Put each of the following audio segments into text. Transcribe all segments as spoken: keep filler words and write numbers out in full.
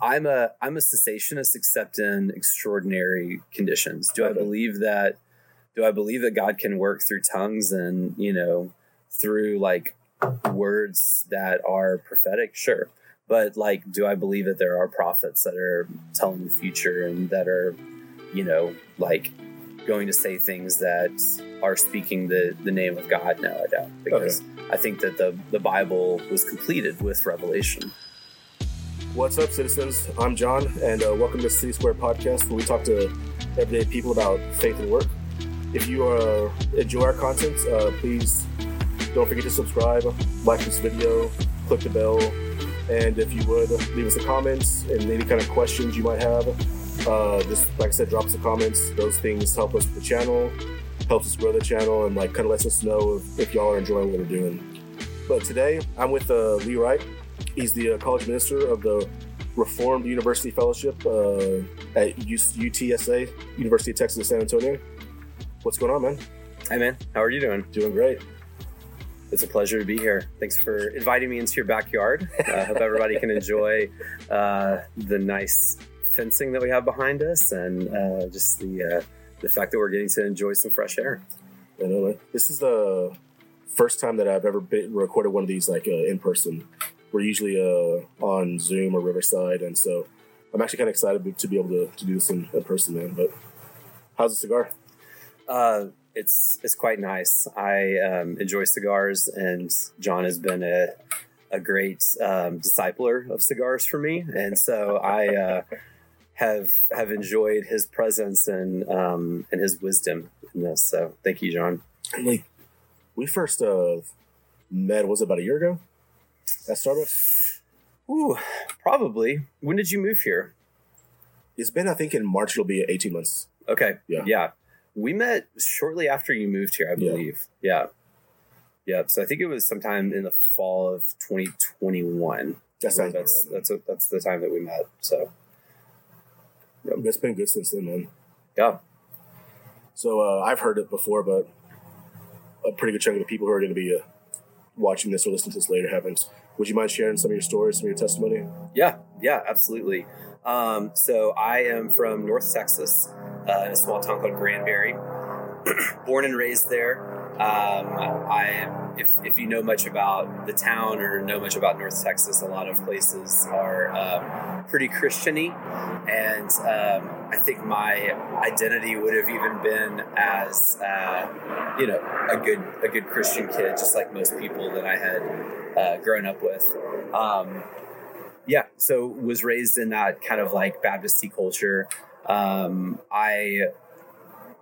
I'm a I'm a cessationist except in extraordinary conditions. Do I believe that do I believe that God can work through tongues and, you know, through like words that are prophetic? Sure. But like, do I believe that there are prophets that are telling the future and that are, you know, like going to say things that are speaking the, the name of God? No, I don't. Because okay. I think that the, the Bible was completed with revelation. What's up, citizens? I'm John, and uh, welcome to City Square Podcast, where we talk to everyday people about faith and work. If you uh, enjoy our content, uh, please don't forget to subscribe, like this video, click the bell, and if you would, leave us a comment and any kind of questions you might have. Uh, just like I said, drop us a comment. Those things help us with the channel, helps us grow the channel, and like kind of lets us know if, if y'all are enjoying what we're doing. But today, I'm with uh, Lee Wright. He's the uh, college minister of the Reformed University Fellowship uh, at U T S A, University of Texas at San Antonio. What's going on, man? Hey, man. How are you doing? Doing great. It's a pleasure to be here. Thanks for inviting me into your backyard. I uh, hope everybody can enjoy uh, the nice fencing that we have behind us, and uh, just the uh, the fact that we're getting to enjoy some fresh air. I know, man. This is the first time that I've ever been, recorded one of these like uh, in person. We're usually uh, on Zoom or Riverside, and so I'm actually kind of excited to be able to, to do this in, in person, man. But how's the cigar? Uh, it's it's quite nice. I um, enjoy cigars, and John has been a a great um, discipler of cigars for me, and so I uh, have have enjoyed his presence and um, and his wisdom in this. So thank you, John. Like, we first uh, met, was it about a year ago? At Starbucks? Ooh, probably. When did you move here? It's been, I think, in March. It'll be eighteen months. Okay. Yeah. Yeah. We met shortly after you moved here, I believe. Yeah. Yeah. yeah. So I think it was sometime in the fall of twenty twenty-one. That's so that's right, that's, a, that's the time that we met. So yeah. It's been good since then, man. Yeah. So uh, I've heard it before, but a pretty good chunk of the people who are going to be uh, watching this or listening to this later haven't. Would you mind sharing some of your stories, some of your testimony? Yeah, yeah, absolutely. Um, so I am from North Texas, uh, in a small town called Granbury. Born and raised there. Um, I, if if you know much about the town or know much about North Texas, a lot of places are um, pretty Christian-y. And um, I think my identity would have even been as, uh, you know, a good a good Christian kid, just like most people that I had Uh, grown up with. Um, yeah. So was raised in that kind of like Baptist-y culture. Um, I,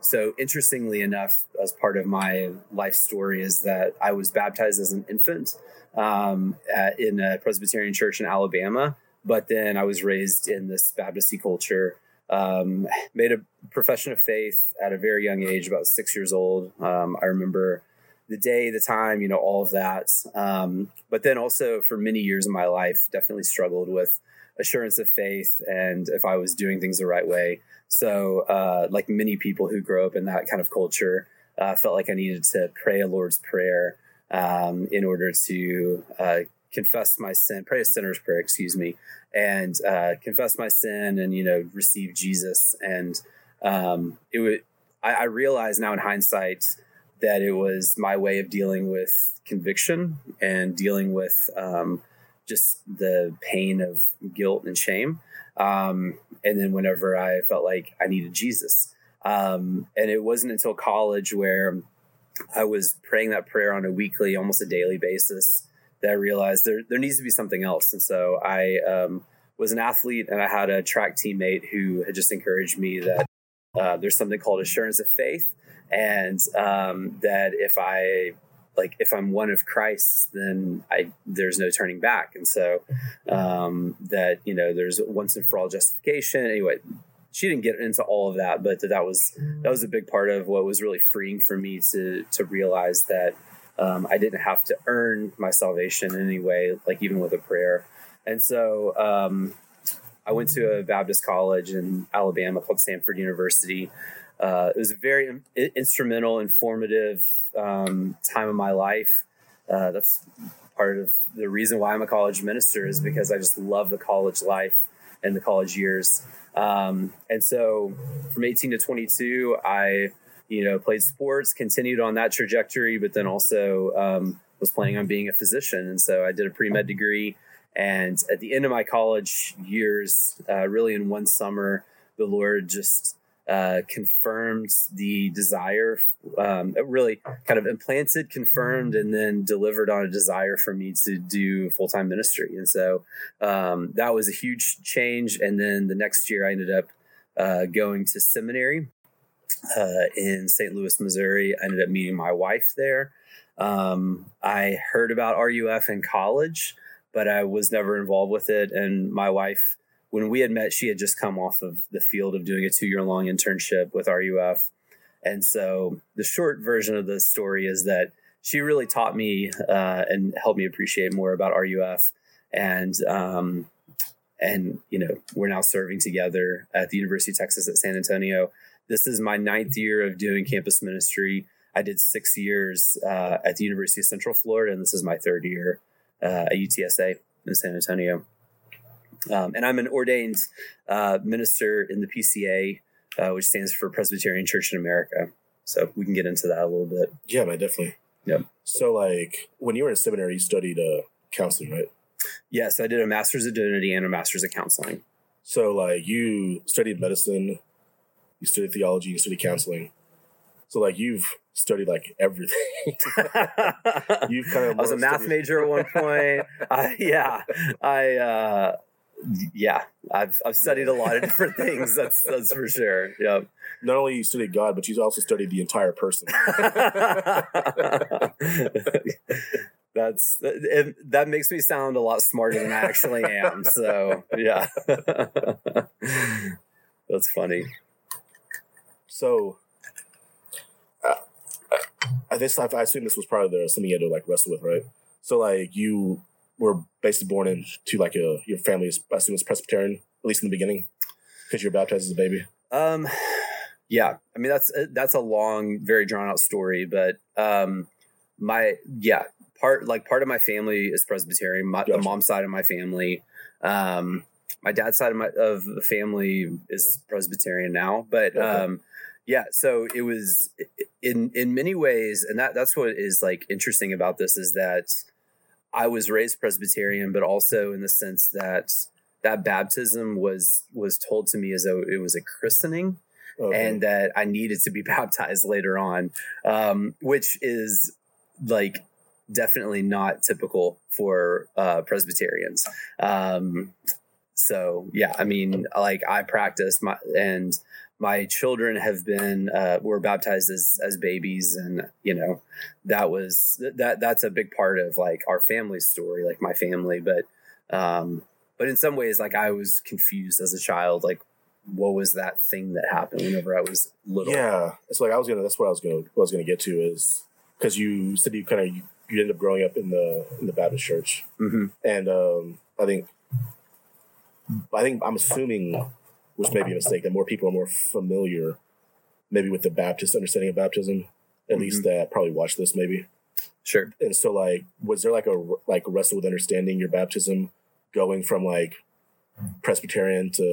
so interestingly enough, as part of my life story is that I was baptized as an infant um, at, in a Presbyterian church in Alabama, but then I was raised in this Baptist-y culture, um, made a profession of faith at a very young age, about six years old. Um, I remember the day, the time, you know, all of that. Um, but then also for many years of my life, definitely struggled with assurance of faith and if I was doing things the right way. So uh, like many people who grow up in that kind of culture, uh, felt like I needed to pray a Lord's Prayer um, in order to uh, confess my sin, pray a sinner's prayer, excuse me, and uh, confess my sin and, you know, receive Jesus. And um, it would, I, I realize now in hindsight that it was my way of dealing with conviction and dealing with um, just the pain of guilt and shame. Um, and then whenever I felt like I needed Jesus. Um, and it wasn't until college where I was praying that prayer on a weekly, almost a daily basis, that I realized there, there needs to be something else. And so I um, was an athlete, and I had a track teammate who had just encouraged me that uh, there's something called assurance of faith. And, um, that if I, like, if I'm one of Christ, then I, there's no turning back. And so, um, that, you know, there's once and for all justification. Anyway, she didn't get into all of that, but that was, that was a big part of what was really freeing for me to, to realize that, um, I didn't have to earn my salvation in any way, like even with a prayer. And so, um, I went to a Baptist college in Alabama called Samford University. Uh, it was a very in- instrumental, informative um, time of my life. Uh, that's part of the reason why I'm a college minister, is because I just love the college life in the college years. Um, and so from eighteen to twenty-two, I, you know, played sports, continued on that trajectory, but then also um, was planning on being a physician. And so I did a pre-med degree. And at the end of my college years, uh, really in one summer, the Lord just uh, confirmed the desire, um, really kind of implanted, confirmed, and then delivered on a desire for me to do full-time ministry. And so um, that was a huge change. And then the next year I ended up uh, going to seminary uh, in Saint Louis, Missouri. I ended up meeting my wife there. Um, I heard about R U F in college, but I was never involved with it. And my wife, when we had met, she had just come off of the field of doing a two-year long internship with R U F. And so the short version of the story is that she really taught me uh, and helped me appreciate more about R U F. And, um, and you know, we're now serving together at the University of Texas at San Antonio. This is my ninth year of doing campus ministry. I did six years uh, at the University of Central Florida, and this is my third year Uh, at U T S A in San Antonio. Um, and I'm an ordained uh, minister in the P C A, uh, which stands for Presbyterian Church in America. So we can get into that a little bit. Yeah, man, definitely. Yeah. So like when you were in seminary, you studied uh, counseling, right? Yeah. So I did a master's of divinity and a master's of counseling. So like you studied medicine, you studied theology, you studied counseling. So like you've studied like everything. You've kind of I was a math studied. major at one point. I, yeah, I uh, yeah, I've I've studied a lot of different things. That's that's for sure. Yeah. Not only you studied God, but you also studied the entire person. That's that, that makes me sound a lot smarter than I actually am. So yeah, that's funny. So. I think I assume this was probably the, something you had to like wrestle with, right? So like you were basically born into like a your family is I assume it's Presbyterian, at least in the beginning, because you were baptized as a baby. Um, yeah, I mean that's that's a long, very drawn out story, but um, my yeah part like part of my family is Presbyterian. My, gotcha. The mom's side of my family, um, my dad's side of my of the family is Presbyterian now, but. Okay. Um, Yeah, so it was in in many ways, and that, that's what is like interesting about this is that I was raised Presbyterian, but also in the sense that that baptism was was told to me as though it was a christening, okay. and that I needed to be baptized later on, um, which is like definitely not typical for uh, Presbyterians. Um, so yeah, I mean, like I practiced my and. My children have been uh, were baptized as as babies, and you know that was that that's a big part of like our family story, like my family. But um, but in some ways, like I was confused as a child, like what was that thing that happened whenever I was little? Yeah, it's like I was gonna. That's what I was gonna. What I was gonna get to is because you said you kind of you, you ended up growing up in the in the Baptist church, mm-hmm. and um, I think I think I'm assuming. Which may be a mistake, that more people are more familiar maybe with the Baptist understanding of baptism, at mm-hmm. least that probably watch this maybe. Sure. And so like, was there like a, like wrestle with understanding your baptism going from like Presbyterian to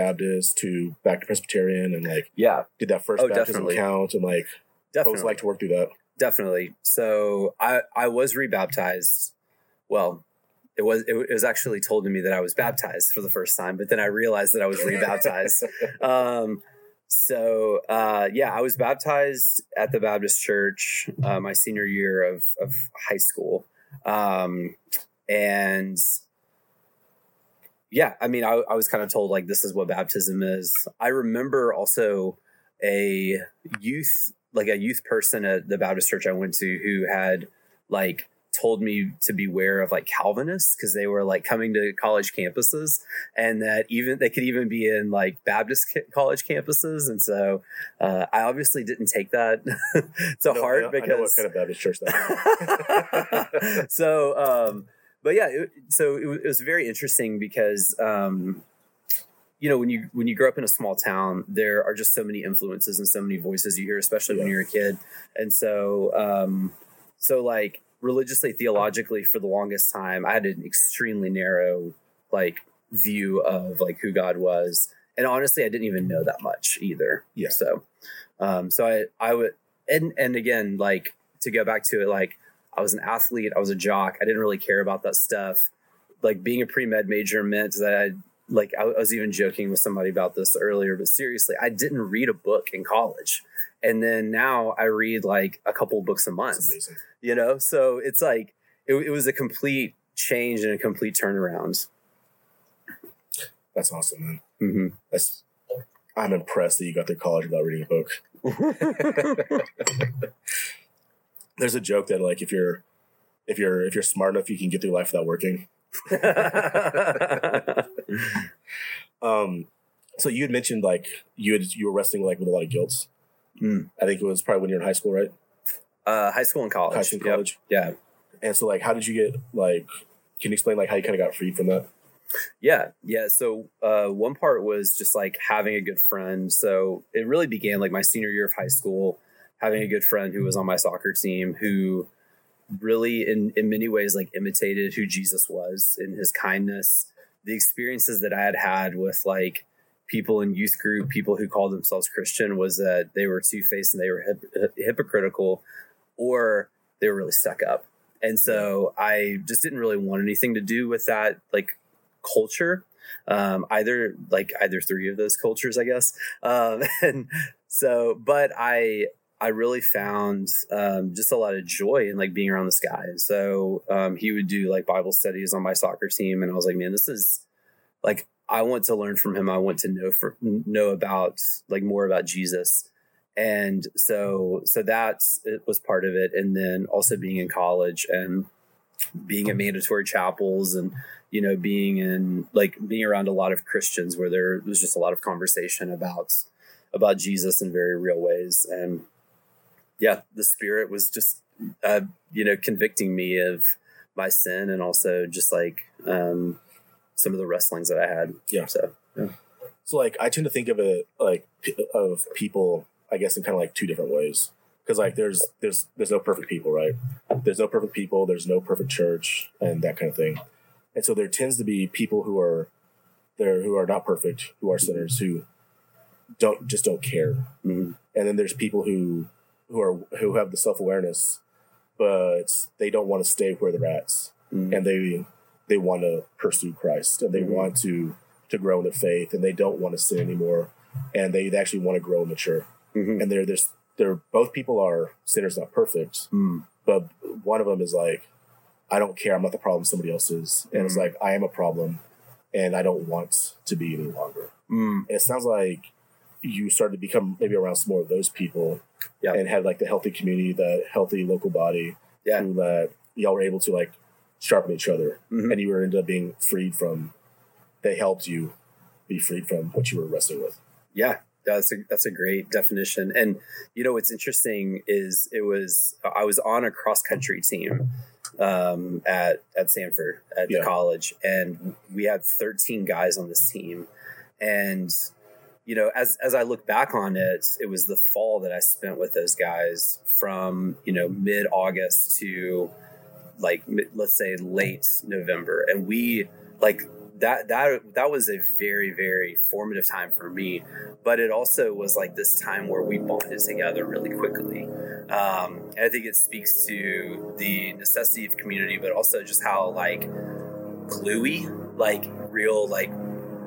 Baptist to back to Presbyterian and like, yeah, did that first oh, baptism definitely. count and like, definitely. what was it like to work through that? Definitely. So I, I was rebaptized. Well, It was it was actually told to me that I was baptized for the first time, but then I realized that I was rebaptized. um, so uh, yeah, I was baptized at the Baptist Church uh, my senior year of of high school, um, and yeah, I mean, I, I was kind of told like this is what baptism is. I remember also a youth like a youth person at the Baptist Church I went to who had like. told me to beware of like Calvinists because they were like coming to college campuses and that even they could even be in like Baptist ca- college campuses. And so uh, I obviously didn't take that to no, heart I know, because I know what kind of Baptist church that is. so, um, but yeah, it, so it, it was very interesting because, um, you know, when you, when you grow up in a small town, there are just so many influences and so many voices you hear, especially yeah. when you're a kid. And so, um, so like, religiously, theologically, for the longest time, I had an extremely narrow, like, view of like who God was. And honestly, I didn't even know that much either. Yeah. So, um, so I, I would, and, and again, like to go back to it, like I was an athlete, I was a jock. I didn't really care about that stuff. Like being a pre-med major meant that I, like I was even joking with somebody about this earlier, but seriously, I didn't read a book in college. And then now I read like a couple books a month, you know? So it's like, it, it was a complete change and a complete turnaround. That's awesome, man. Mm-hmm. That's, I'm impressed that you got through college without reading a book. There's a joke that like, if you're, if you're, if you're smart enough, you can get through life without working. um, so you had mentioned like you had, you were wrestling like with a lot of guilt. Mm. I think it was probably when you were in high school, right? Uh, high school and college. High school and college. Yep. Yeah. And so like, how did you get like, can you explain like how you kind of got freed from that? Yeah. Yeah. So, uh, one part was just like having a good friend. So it really began like my senior year of high school, having a good friend who was on my soccer team, who really in, in many ways, like imitated who Jesus was in his kindness. The experiences that I had had with like people in youth group, people who called themselves Christian, was that they were two-faced and they were hip- hypocritical, or they were really stuck up. And so I just didn't really want anything to do with that. Like, culture, um, either like either three of those cultures, I guess. Um, and so, but I, I really found, um, just a lot of joy in like being around this guy. And so, um, he would do like Bible studies on my soccer team. And I was like, man, this is like, I want to learn from him. I want to know for know about like more about Jesus. And so, so that it was part of it. And then also being in college and being at mandatory chapels and, you know, being in like being around a lot of Christians where there was just a lot of conversation about, about Jesus in very real ways. And yeah, the Spirit was just, uh, you know, convicting me of my sin and also just like, um, some of the wrestlings that I had. Yeah. So, yeah. So like, I tend to think of it like of people, I guess, in kind of like two different ways. Because like there's there's there's no perfect people, right? There's no perfect people. There's no perfect church and that kind of thing. And so there tends to be people who are there who are not perfect, who are sinners, who don't just don't care. Mm-hmm. And then there's people who who are who have the self-awareness, but they don't want to stay where they're at, mm-hmm. and they they want to pursue Christ and they mm-hmm. want to to grow in their faith and they don't want to sin anymore, and they actually want to grow and mature. Mm-hmm. And they're this. They're both people are sinners, not perfect, mm. but one of them is like, I don't care. I'm not the problem. Somebody else is. And mm. it's like, I am a problem and I don't want to be any longer. Mm. And it sounds like you started to become maybe around some more of those people yeah. and had like the healthy community, the healthy local body yeah. who that y'all were able to like sharpen each other mm-hmm. and you were ended up being freed from, they helped you be freed from what you were wrestling with. Yeah. That's a, that's a great definition. And, you know, what's interesting is it was, I was on a cross country team, um, at, at Samford at yeah. the college. And we had thirteen guys on this team. And, you know, as, as I look back on it, it was the fall that I spent with those guys from, you know, mid August to like, let's say late November. And we like, that that that was a very, very formative time for me, but it also was like this time where we bonded together really quickly. Um, and I think it speaks to the necessity of community, but also just how like gluey, like real, like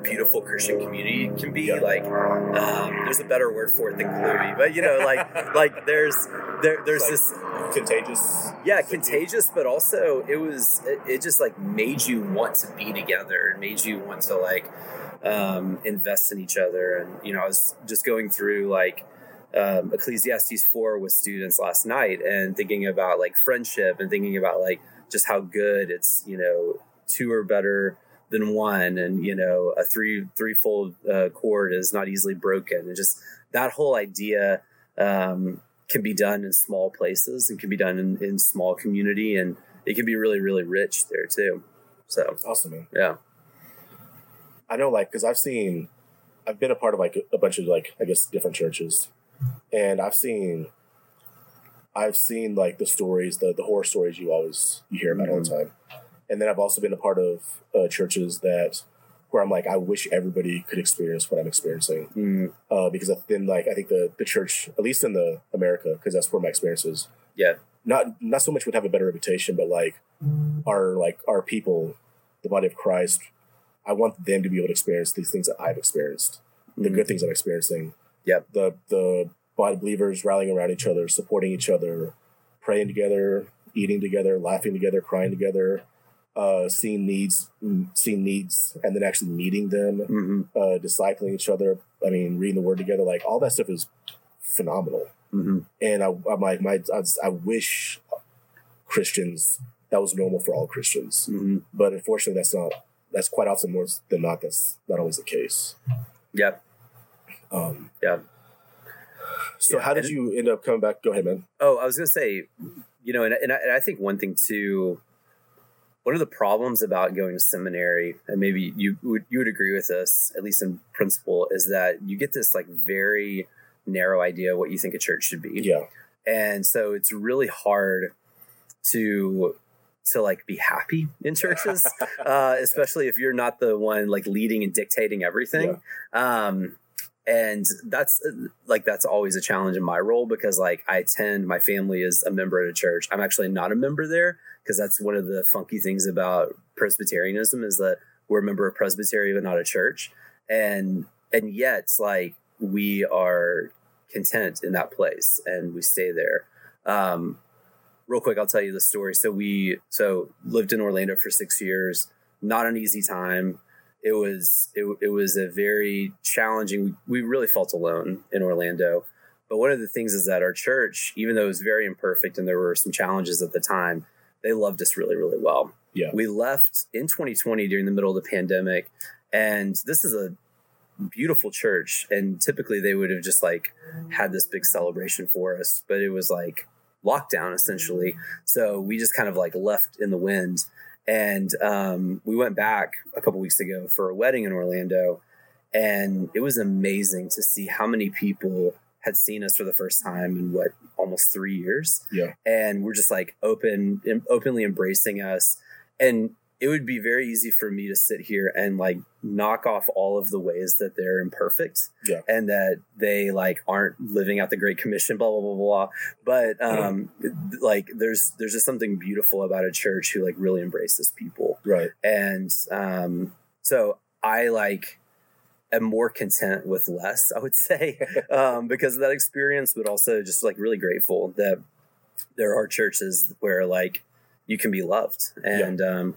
beautiful Christian community can be. Like, um, there's a better word for it than gluey, but you know, like like there's there there's like this contagious. Yeah, contagious, but also it was it, it just like made you want to be together and made you want to like um, invest in each other. And you know, I was just going through like um, Ecclesiastes four with students last night and thinking about like friendship and thinking about like just how good it's, you know, two or better than one, and you know, a three threefold uh, cord is not easily broken, and just that whole idea um, can be done in small places and can be done in, in small community, and it can be really, really rich there too. So awesome, man! Yeah, I know, like, because I've seen, I've been a part of like a bunch of like I guess different churches, and I've seen, I've seen like the stories, the the horror stories you always you hear about mm-hmm. all the time. And then I've also been a part of uh, churches that where I'm like, I wish everybody could experience what I'm experiencing. Mm. Uh, because then, like, I think the, the church, at least in the America, because that's where my experience is. Yeah. Not not so much would have a better reputation, but like our like our people, the body of Christ, I want them to be able to experience these things that I've experienced, mm. the good things I'm experiencing. Yeah. The the body of believers rallying around each other, supporting each other, praying together, eating together, laughing together, crying together. Uh, seeing needs, seeing needs, and then actually meeting them, mm-hmm. uh, discipling each other. I mean, reading the word together, like all that stuff is phenomenal. Mm-hmm. And I, I'm like, my, I, I wish Christians, that was normal for all Christians, mm-hmm. but unfortunately that's not, that's quite often more than not. That's not always the case. Yeah. Um, yeah. So yeah, how did and, you end up coming back? Go ahead, man. Oh, I was going to say, you know, and, and, I, and I think one thing too, one of the problems about going to seminary, and maybe you would you would agree with us, at least in principle, is that you get this like very narrow idea of what you think a church should be. Yeah. And so it's really hard to to like be happy in churches, uh, especially if you're not the one like leading and dictating everything. Yeah. Um, and that's like that's always a challenge in my role because like I attend, my family is a member at a church. I'm actually not a member there. Because that's one of the funky things about Presbyterianism is that we're a member of Presbytery, but not a church. And and yet, like, we are content in that place and we stay there. Um, real quick, I'll tell you the story. So we so lived in Orlando for six years, not an easy time. It was it, it was a very challenging. We really felt alone in Orlando. But one of the things is that our church, even though it was very imperfect and there were some challenges at the time, they loved us really, really well. Yeah. We left in twenty twenty during the middle of the pandemic. And this is a beautiful church. And typically they would have just like had this big celebration for us, but it was like lockdown essentially. So we just kind of like left in the wind. And um, we went back a couple weeks ago for a wedding in Orlando. And it was amazing to see how many people had seen us for the first time in what, almost three years. Yeah. And we're just like open, openly embracing us. And it would be very easy for me to sit here and like knock off all of the ways that they're imperfect yeah. and that they like aren't living out the Great Commission, blah, blah, blah, blah. But um, yeah. like there's, there's just something beautiful about a church who like really embraces people. Right. And um, so I like, am more content with less, I would say, um, because of that experience, but also just like really grateful that there are churches where like you can be loved. And yeah. Um,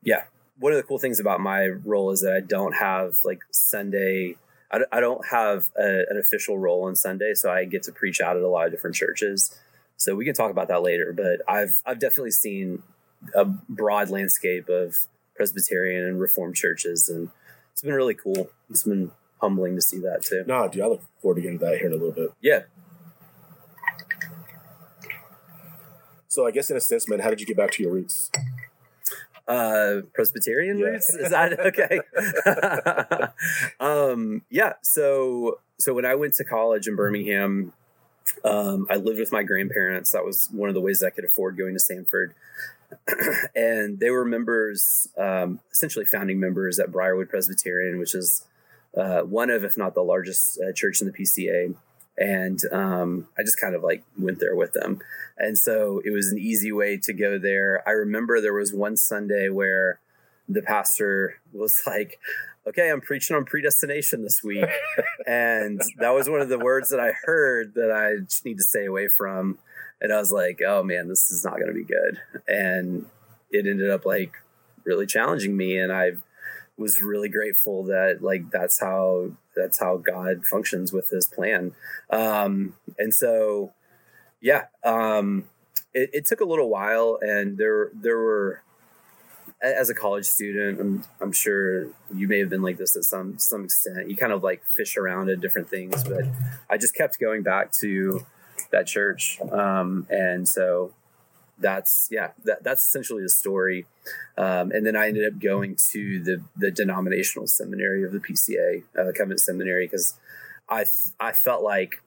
yeah, one of the cool things about my role is that I don't have like Sunday, I, I don't have a, an official role on Sunday. So I get to preach out at a lot of different churches. So we can talk about that later, but I've, I've definitely seen a broad landscape of Presbyterian and Reformed churches, and it's been really cool. It's been humbling to see that too. No, dude, I look forward to getting to that here in a little bit. Yeah. So I guess in a sense, man, how did you get back to your roots? Uh, Presbyterian yeah. roots? Is that okay? um, yeah. So, so when I went to college in Birmingham, um, I lived with my grandparents. That was one of the ways that I could afford going to Samford. And they were members, um, essentially founding members at Briarwood Presbyterian, which is uh, one of, if not the largest uh, church in the P C A. And um, I just kind of like went there with them. And so it was an easy way to go there. I remember there was one Sunday where the pastor was like, okay, I'm preaching on predestination this week. And that was one of the words that I heard that I just need to stay away from. And I was like, oh man, this is not going to be good. And it ended up like really challenging me. And I was really grateful that like, that's how, that's how God functions with his plan. Um, and so, yeah, um, it, it took a little while, and there, there were, as a college student, I'm, I'm sure you may have been like this at some, to some extent, you kind of like fish around at different things, but I just kept going back to that church. Um, and so that's, yeah, that, that's essentially the story. Um, and then I ended up going to the, the denominational seminary of the P C A, uh, Covenant Seminary, cause I, I felt like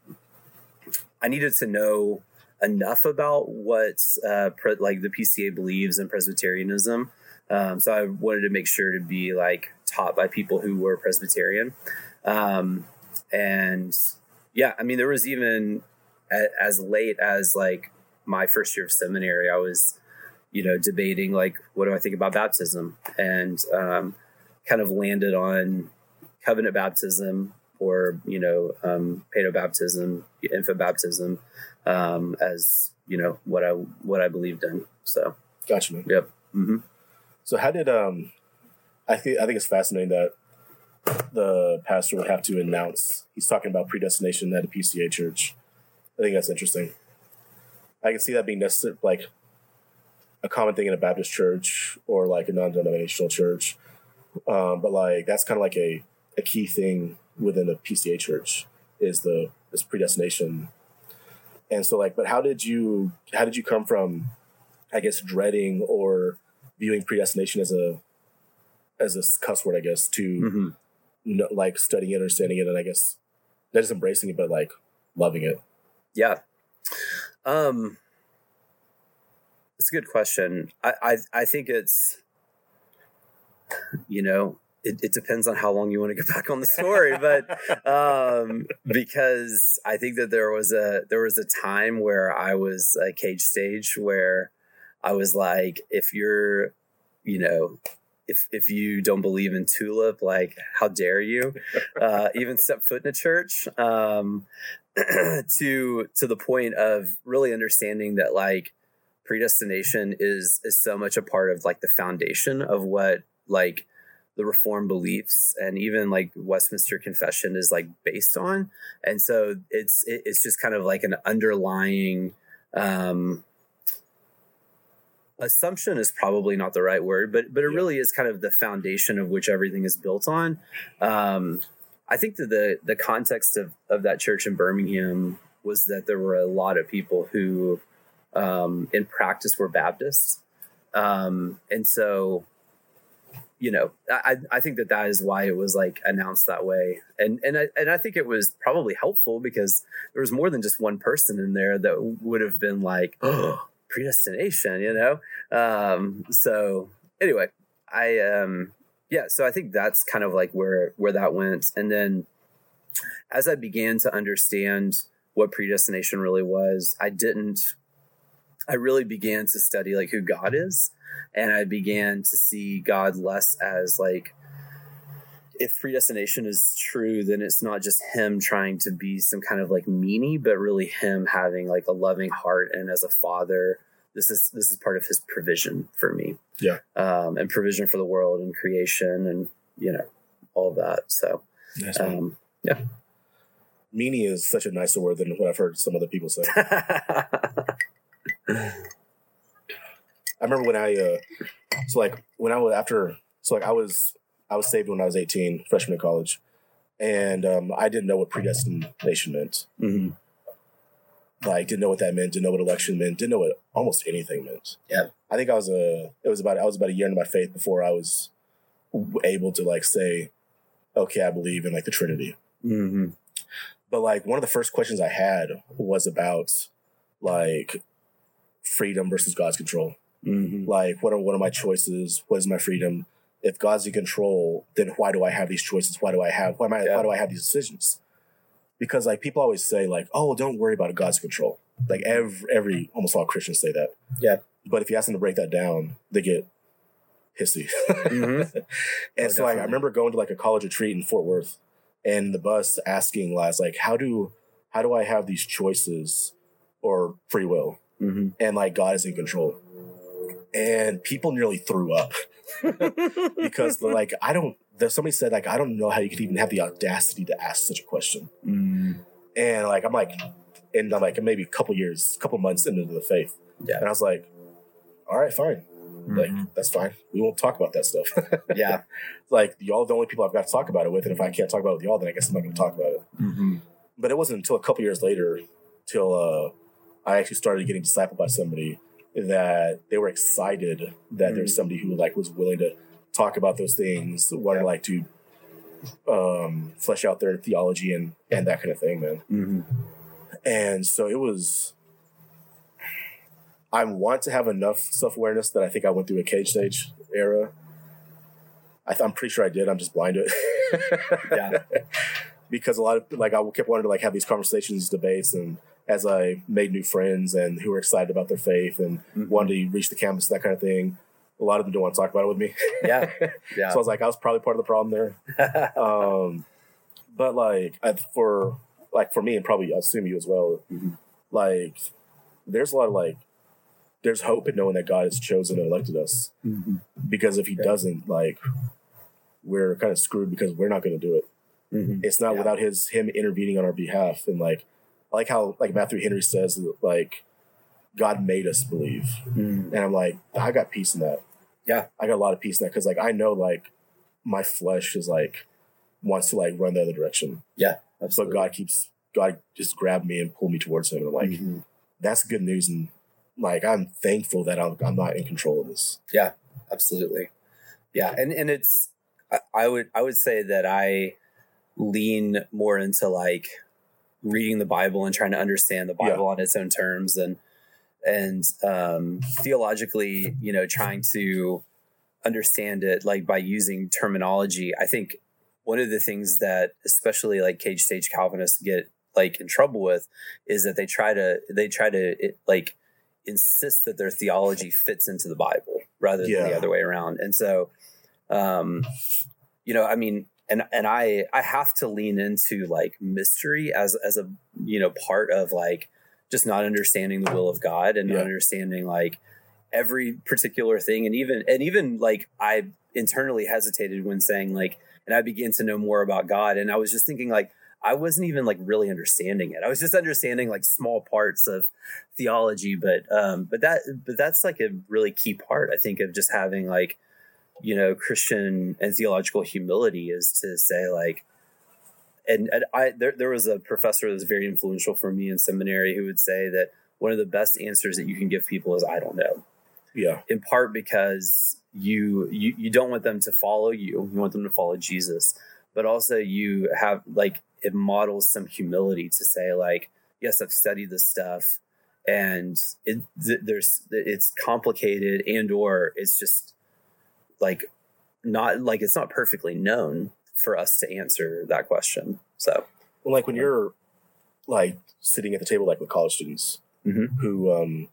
I needed to know enough about what, uh, pre, like the P C A believes in Presbyterianism. Um, so I wanted to make sure to be like taught by people who were Presbyterian. Um, and yeah, I mean, there was even a, as late as like my first year of seminary, I was, you know, debating like, what do I think about baptism? And um, kind of landed on covenant baptism or, you know, um, paedobaptism, infant baptism, um, as, you know, what I, what I believed in. So. Gotcha, man. Yep. Mm-hmm. So how did, um, I think, I think it's fascinating that the pastor would have to announce, he's talking about predestination at a P C A church. I think that's interesting. I can see that being necessary, like a common thing in a Baptist church or like a non-denominational church. Um, but like, that's kind of like a, a key thing within a P C A church is the, is predestination. And so like, but how did you, how did you come from, I guess, dreading or viewing predestination as a, as a cuss word, I guess, to mm-hmm. you know, like studying it, understanding it. And I guess not just embracing it, but like loving it. Yeah. Um, that's a good question. I, I, I think it's, you know, it, it depends on how long you want to go back on the story, but, um, because I think that there was a, there was a time where I was a cage stage where I was like, if you're, you know, if, if you don't believe in TULIP, like how dare you, uh, even step foot in a church, um, to, to the point of really understanding that like predestination is, is so much a part of like the foundation of what, like, the Reformed beliefs and even like Westminster Confession is like based on. And so it's, it, it's just kind of like an underlying, um, assumption is probably not the right word, but, but it yeah. really is kind of the foundation of which everything is built on. Um, I think that the, the context of, of that church in Birmingham was that there were a lot of people who, um, in practice were Baptists. Um, and so, you know, I, I think that that is why it was like announced that way. And, and I, and I think it was probably helpful because there was more than just one person in there that would have been like, oh, predestination, you know? Um, so anyway, I, um, yeah, so I think that's kind of like where, where that went. And then as I began to understand what predestination really was, I didn't, I really began to study like who God is. And I began to see God less as like, if predestination is true, then it's not just him trying to be some kind of like meanie, but really him having like a loving heart. And as a father, this is, this is part of his provision for me. Yeah. Um, and provision for the world and creation and, you know, all that. So, nice, um, yeah. Meanie is such a nicer word than what I've heard some other people say. I remember when I, uh, so like when I was after, so like I was, I was saved when I was eighteen, freshman in college. And, um, I didn't know what predestination meant. Mm-hmm. Like, didn't know what that meant. Didn't know what election meant. Didn't know what almost anything meant. Yeah. I think I was a, it was about, I was about a year into my faith before I was able to like say, okay, I believe in like the Trinity. Mm-hmm. But like one of the first questions I had was about like freedom versus God's control. Mm-hmm. Like, what are what are my choices? What is my freedom? If God's in control, then why do I have these choices? Why do I have why am I yeah. why do I have these decisions? Because like people always say, like, oh, don't worry about God's control. Like every every almost all Christians say that. Yeah. But if you ask them to break that down, they get hissy. Mm-hmm. and oh, so like, I remember going to like a college retreat in Fort Worth, and the bus asking lies like, how do how do I have these choices or free will? Mm-hmm. And like God is in control. And people nearly threw up because like, I don't, there's somebody said like, I don't know how you could even have the audacity to ask such a question. Mm. And like, I'm like, and I'm like, maybe a couple years, couple months into the faith. Yeah. And I was like, all right, fine. Mm-hmm. Like, that's fine. We won't talk about that stuff. Yeah. Like y'all, the only people I've got to talk about it with. And if I can't talk about it with y'all, then I guess I'm not going to talk about it. Mm-hmm. But it wasn't until a couple years later till, uh, I actually started getting discipled by somebody that they were excited that mm-hmm. there's somebody who like was willing to talk about those things, wanted yeah. like to um, flesh out their theology and, and that kind of thing, man. Mm-hmm. And so it was, I want to have enough self-awareness that I think I went through a cage stage era. I I th- I'm pretty sure I did. I'm just blind to it. Yeah. Because a lot of, like, I kept wanting to, like, have these conversations, debates, and as I made new friends and who were excited about their faith and mm-hmm. wanted to reach the campus, that kind of thing, a lot of them didn't want to talk about it with me. Yeah. Yeah. So I was like, I was probably part of the problem there. um, but, like, I, for, like, for me, and probably I assume you as well, mm-hmm. like, there's a lot of, like, there's hope in knowing that God has chosen and elected us. Mm-hmm. Because if he yeah. doesn't, like, we're kind of screwed because we're not going to do it. Mm-hmm. It's not yeah. without his him intervening on our behalf. And like, I like how like Matthew Henry says that, like, God made us believe. Mm-hmm. And I'm like, I got peace in that. Yeah. I got a lot of peace in that. Cause like, I know like my flesh is like, wants to like run the other direction. Yeah. Absolutely. But God keeps, God just grabbed me and pulled me towards him. And I'm like, mm-hmm. that's good news. And like, I'm thankful that I'm, I'm not in control of this. Yeah, absolutely. Yeah. And, and it's, I, I would, I would say that I, lean more into like reading the Bible and trying to understand the Bible yeah. on its own terms and and um theologically, you know, trying to understand it like by using terminology. I think one of the things that especially like cage stage Calvinists get like in trouble with is that they try to they try to it, like insist that their theology fits into the Bible rather than yeah. the other way around. And so um you know, I mean And and I, I have to lean into like mystery as as a, you know, part of like just not understanding the will of God and yeah. not understanding like every particular thing. And even and even like I internally hesitated when saying like, and I began to know more about God. And I was just thinking like, I wasn't even like really understanding it. I was just understanding like small parts of theology. But um, but that but that's like a really key part, I think, of just having like, you know, Christian and theological humility is to say like, and, and I, there, there was a professor that was very influential for me in seminary who would say that one of the best answers that you can give people is, I don't know. Yeah. In part because you, you, you don't want them to follow you. You want them to follow Jesus, but also you have like, it models some humility to say like, yes, I've studied this stuff and it, th- there's, it's complicated and, or it's just, like not like it's not perfectly known for us to answer that question. So well, like when you're like sitting at the table, like with college students mm-hmm. who, um,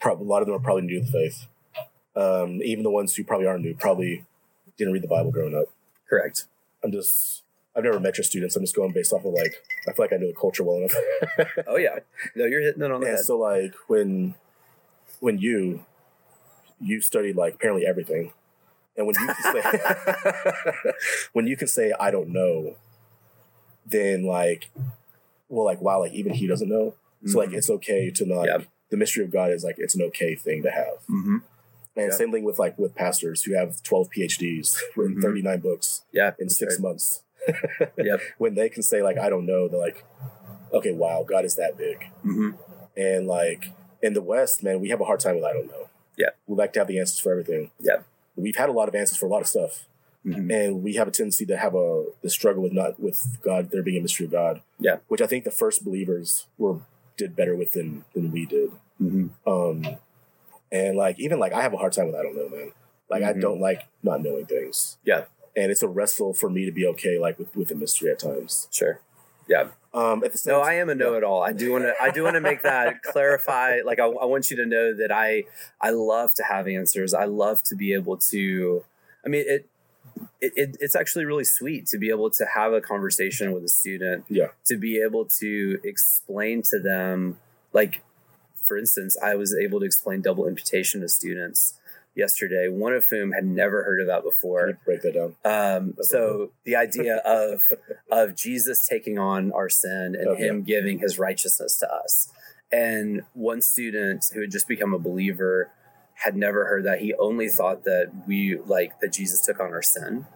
probably a lot of them are probably new to the faith. Um, even the ones who probably aren't new, probably didn't read the Bible growing up. Correct. I'm just, I've never met your students. I'm just going based off of like, I feel like I know the culture well enough. Oh yeah. No, you're hitting it on the head. And so like when, when you, you studied like apparently everything. And when you can say, when you can say, I don't know, then like, well, like, wow, like even he doesn't know. Mm-hmm. So like, it's okay to not, yep. the mystery of God is like, it's an okay thing to have. Mm-hmm. And yeah. same thing with like, with pastors who have twelve PhDs written mm-hmm. thirty-nine books yeah, in six right. months. Yep. When they can say like, I don't know, they're like, okay, wow, God is that big. Mm-hmm. And like in the West, man, we have a hard time with, I don't know. Yeah. We like to have the answers for everything. Yeah. We've had a lot of answers for a lot of stuff. Mm-hmm. And we have a tendency to have a the struggle with not with God, there being a mystery of God. Yeah. Which I think the first believers were did better with than, than we did. Mm-hmm. Um, and like even like I have a hard time with I don't know, man. Like mm-hmm. I don't like not knowing things. Yeah. And it's a wrestle for me to be okay like with, with the mystery at times. Sure. Yeah. Um, at the same no, time, I am a know-it-all. I do want to. I do want to make that clarify. Like, I, I want you to know that I, I love to have answers. I love to be able to. I mean, it, it, it's actually really sweet to be able to have a conversation with a student. Yeah. To be able to explain to them, like, for instance, I was able to explain double imputation to students yesterday, one of whom had never heard of that before. Can you break that down? Um, so the idea of of Jesus taking on our sin and okay. him giving his righteousness to us. And one student who had just become a believer had never heard that. He only thought that we like that Jesus took on our sin.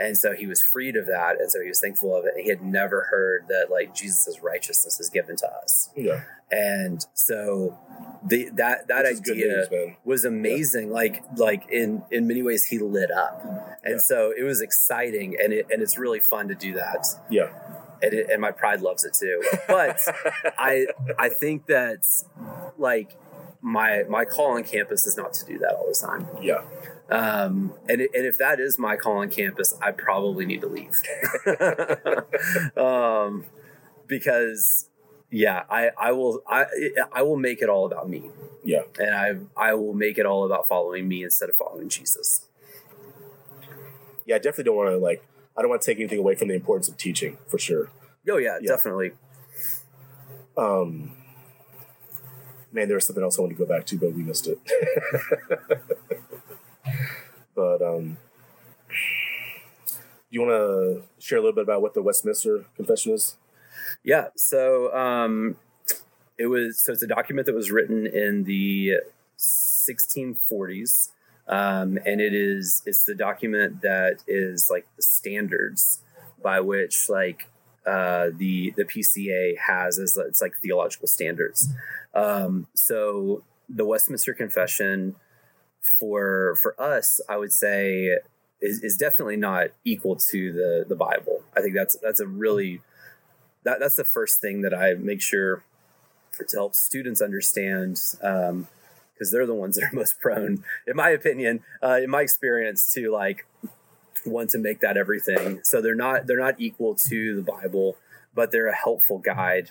And so he was freed of that. And so he was thankful of it. And he had never heard that like Jesus' righteousness is given to us. Yeah. And so the, that, that Which idea news, was amazing. Yeah. Like, like in, in many ways he lit up. And yeah. so it was exciting and it, and it's really fun to do that. Yeah. And it, and my pride loves it too. But I, I think that like my, my call on campus is not to do that all the time. Yeah. Um, and, and if that is my call on campus, I probably need to leave. um, because yeah, I, I will, I, I will make it all about me. Yeah. And I, I will make it all about following me instead of following Jesus. Yeah. I definitely don't want to like, I don't want to take anything away from the importance of teaching for sure. Oh yeah, yeah. Definitely. Um, man, there was something else I wanted to go back to, but we missed it. But um, you want to share a little bit about what the Westminster Confession is? Yeah, so um, it was so it's a document that was written in the sixteen forties, um, and it is it's the document that is like the standards by which like uh, the the P C A has as it's like theological standards. Um, so the Westminster Confession. For for us, I would say is, is definitely not equal to the, the Bible. I think that's that's a really that that's the first thing that I make sure to help students understand, um, because they're the ones that are most prone, in my opinion, uh, in my experience, to like want to make that everything. So they're not they're not equal to the Bible, but they're a helpful guide.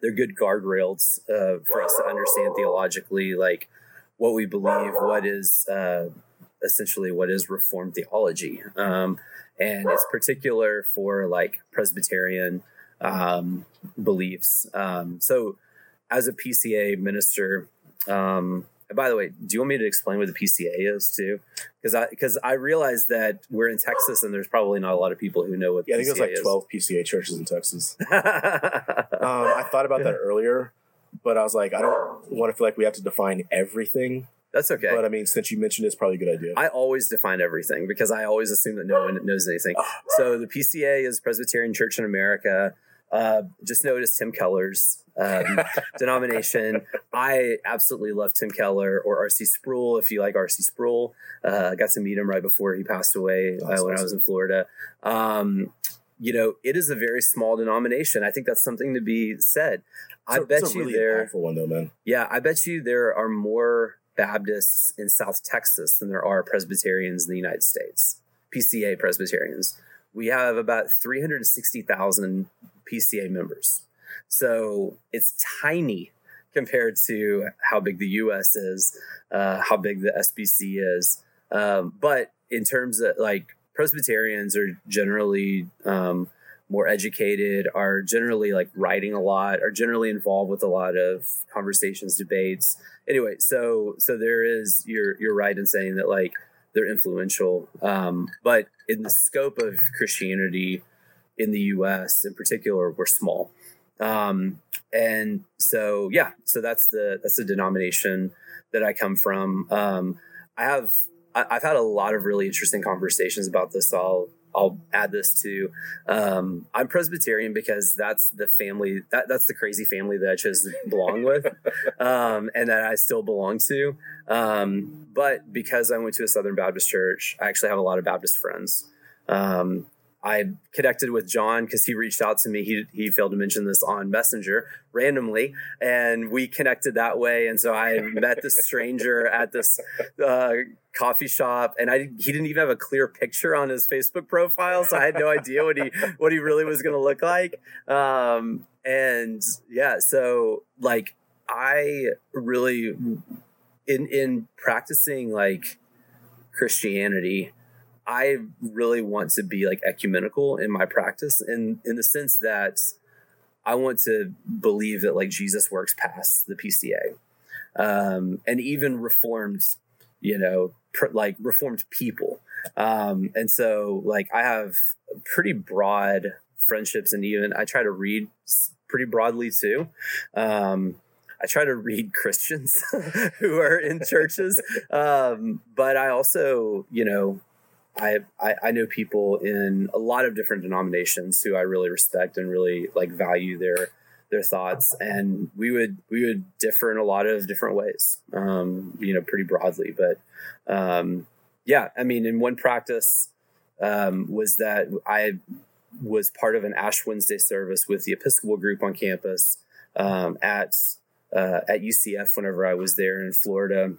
They're good guardrails uh, for us to understand theologically, like. What we believe, what is uh, essentially what is Reformed theology. Um, and it's particular for like Presbyterian um, beliefs. Um, so as a P C A minister, um, and by the way, do you want me to explain what the P C A is too? Because I, because I realize that we're in Texas and there's probably not a lot of people who know what yeah, P C A is. Yeah, I think there's like twelve P C A churches in Texas. um, I thought about that earlier. But I was like, I don't want to feel like we have to define everything. That's okay. But I mean, since you mentioned it, it's probably a good idea. I always define everything because I always assume that no one knows anything. So the P C A is Presbyterian Church in America. Uh, just notice Tim Keller's um, denomination. I absolutely love Tim Keller or R C Sproul. If you like R C Sproul, uh, I got to meet him right before he passed away uh, when awesome. I was in Florida. Um, you know, it is a very small denomination. I think that's something to be said. I so, bet you really there. One though, man. Yeah, I bet you there are more Baptists in South Texas than there are Presbyterians in the United States. P C A Presbyterians. We have about three hundred sixty thousand P C A members, so it's tiny compared to how big the U S is, uh, how big the S B C is. Um, but in terms of like Presbyterians are generally. Um, more educated, are generally like writing a lot, are generally involved with a lot of conversations, debates. Anyway, so so there is, you're you're right in saying that like they're influential. Um, but in the scope of Christianity in the U S in particular, we're small. Um, and so, yeah, so that's the that's the denomination that I come from. Um, I have, I, I've had a lot of really interesting conversations about this all. I'll add this to, um, I'm Presbyterian because that's the family, that, that's the crazy family that I chose to belong with, um, and that I still belong to. Um, but because I went to a Southern Baptist church, I actually have a lot of Baptist friends. Um, I connected with John because he reached out to me. He he failed to mention this on Messenger randomly, and we connected that way. And so I met this stranger at this uh, coffee shop, and I he didn't even have a clear picture on his Facebook profile, so I had no idea what he what he really was going to look like. Um, and yeah, so like I really in in practicing like Christianity. I really want to be like ecumenical in my practice and in, in the sense that I want to believe that like Jesus works past the P C A um, and even Reformed, you know, pr- like Reformed people. Um, and so like I have pretty broad friendships and even I try to read pretty broadly too. Um, I try to read Christians who are in churches. Um, but I also, you know, I, I I know people in a lot of different denominations who I really respect and really like value their their thoughts, and we would we would differ in a lot of different ways, um, you know, pretty broadly. But um, yeah, I mean, in one practice um, was that I was part of an Ash Wednesday service with the Episcopal group on campus um, at uh, at U C F whenever I was there in Florida,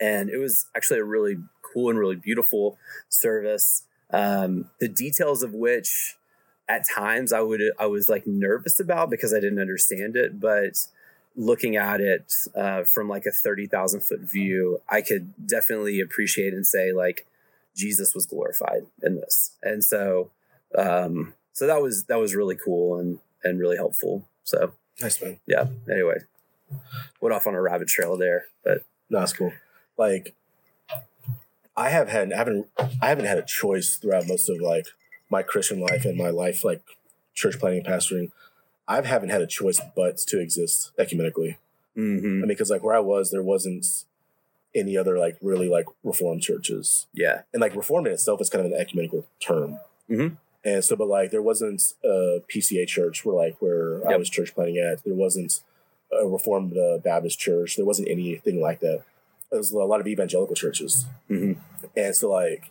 and it was actually a really cool and really beautiful service, um, the details of which at times I would I was like nervous about because I didn't understand it. But looking at it uh, from like a thirty thousand foot view, I could definitely appreciate and say like Jesus was glorified in this. And so um, so that was that was really cool and and really helpful. So nice, man. Yeah. Anyway, went off on a rabbit trail there, but no, that's cool. Like I have had, I haven't, I haven't had a choice throughout most of like my Christian life and my life, like church planning, pastoring. I haven't had a choice but to exist ecumenically. Mm-hmm. I mean, because like where I was, there wasn't any other like really like Reformed churches. Yeah, and like Reformed in itself is kind of an ecumenical term. Mm-hmm. And so, but like there wasn't a P C A church where like where yep. I was church planning at. There wasn't a Reformed uh, Baptist church. There wasn't anything like that. There was a lot of evangelical churches. Mm-hmm. And so like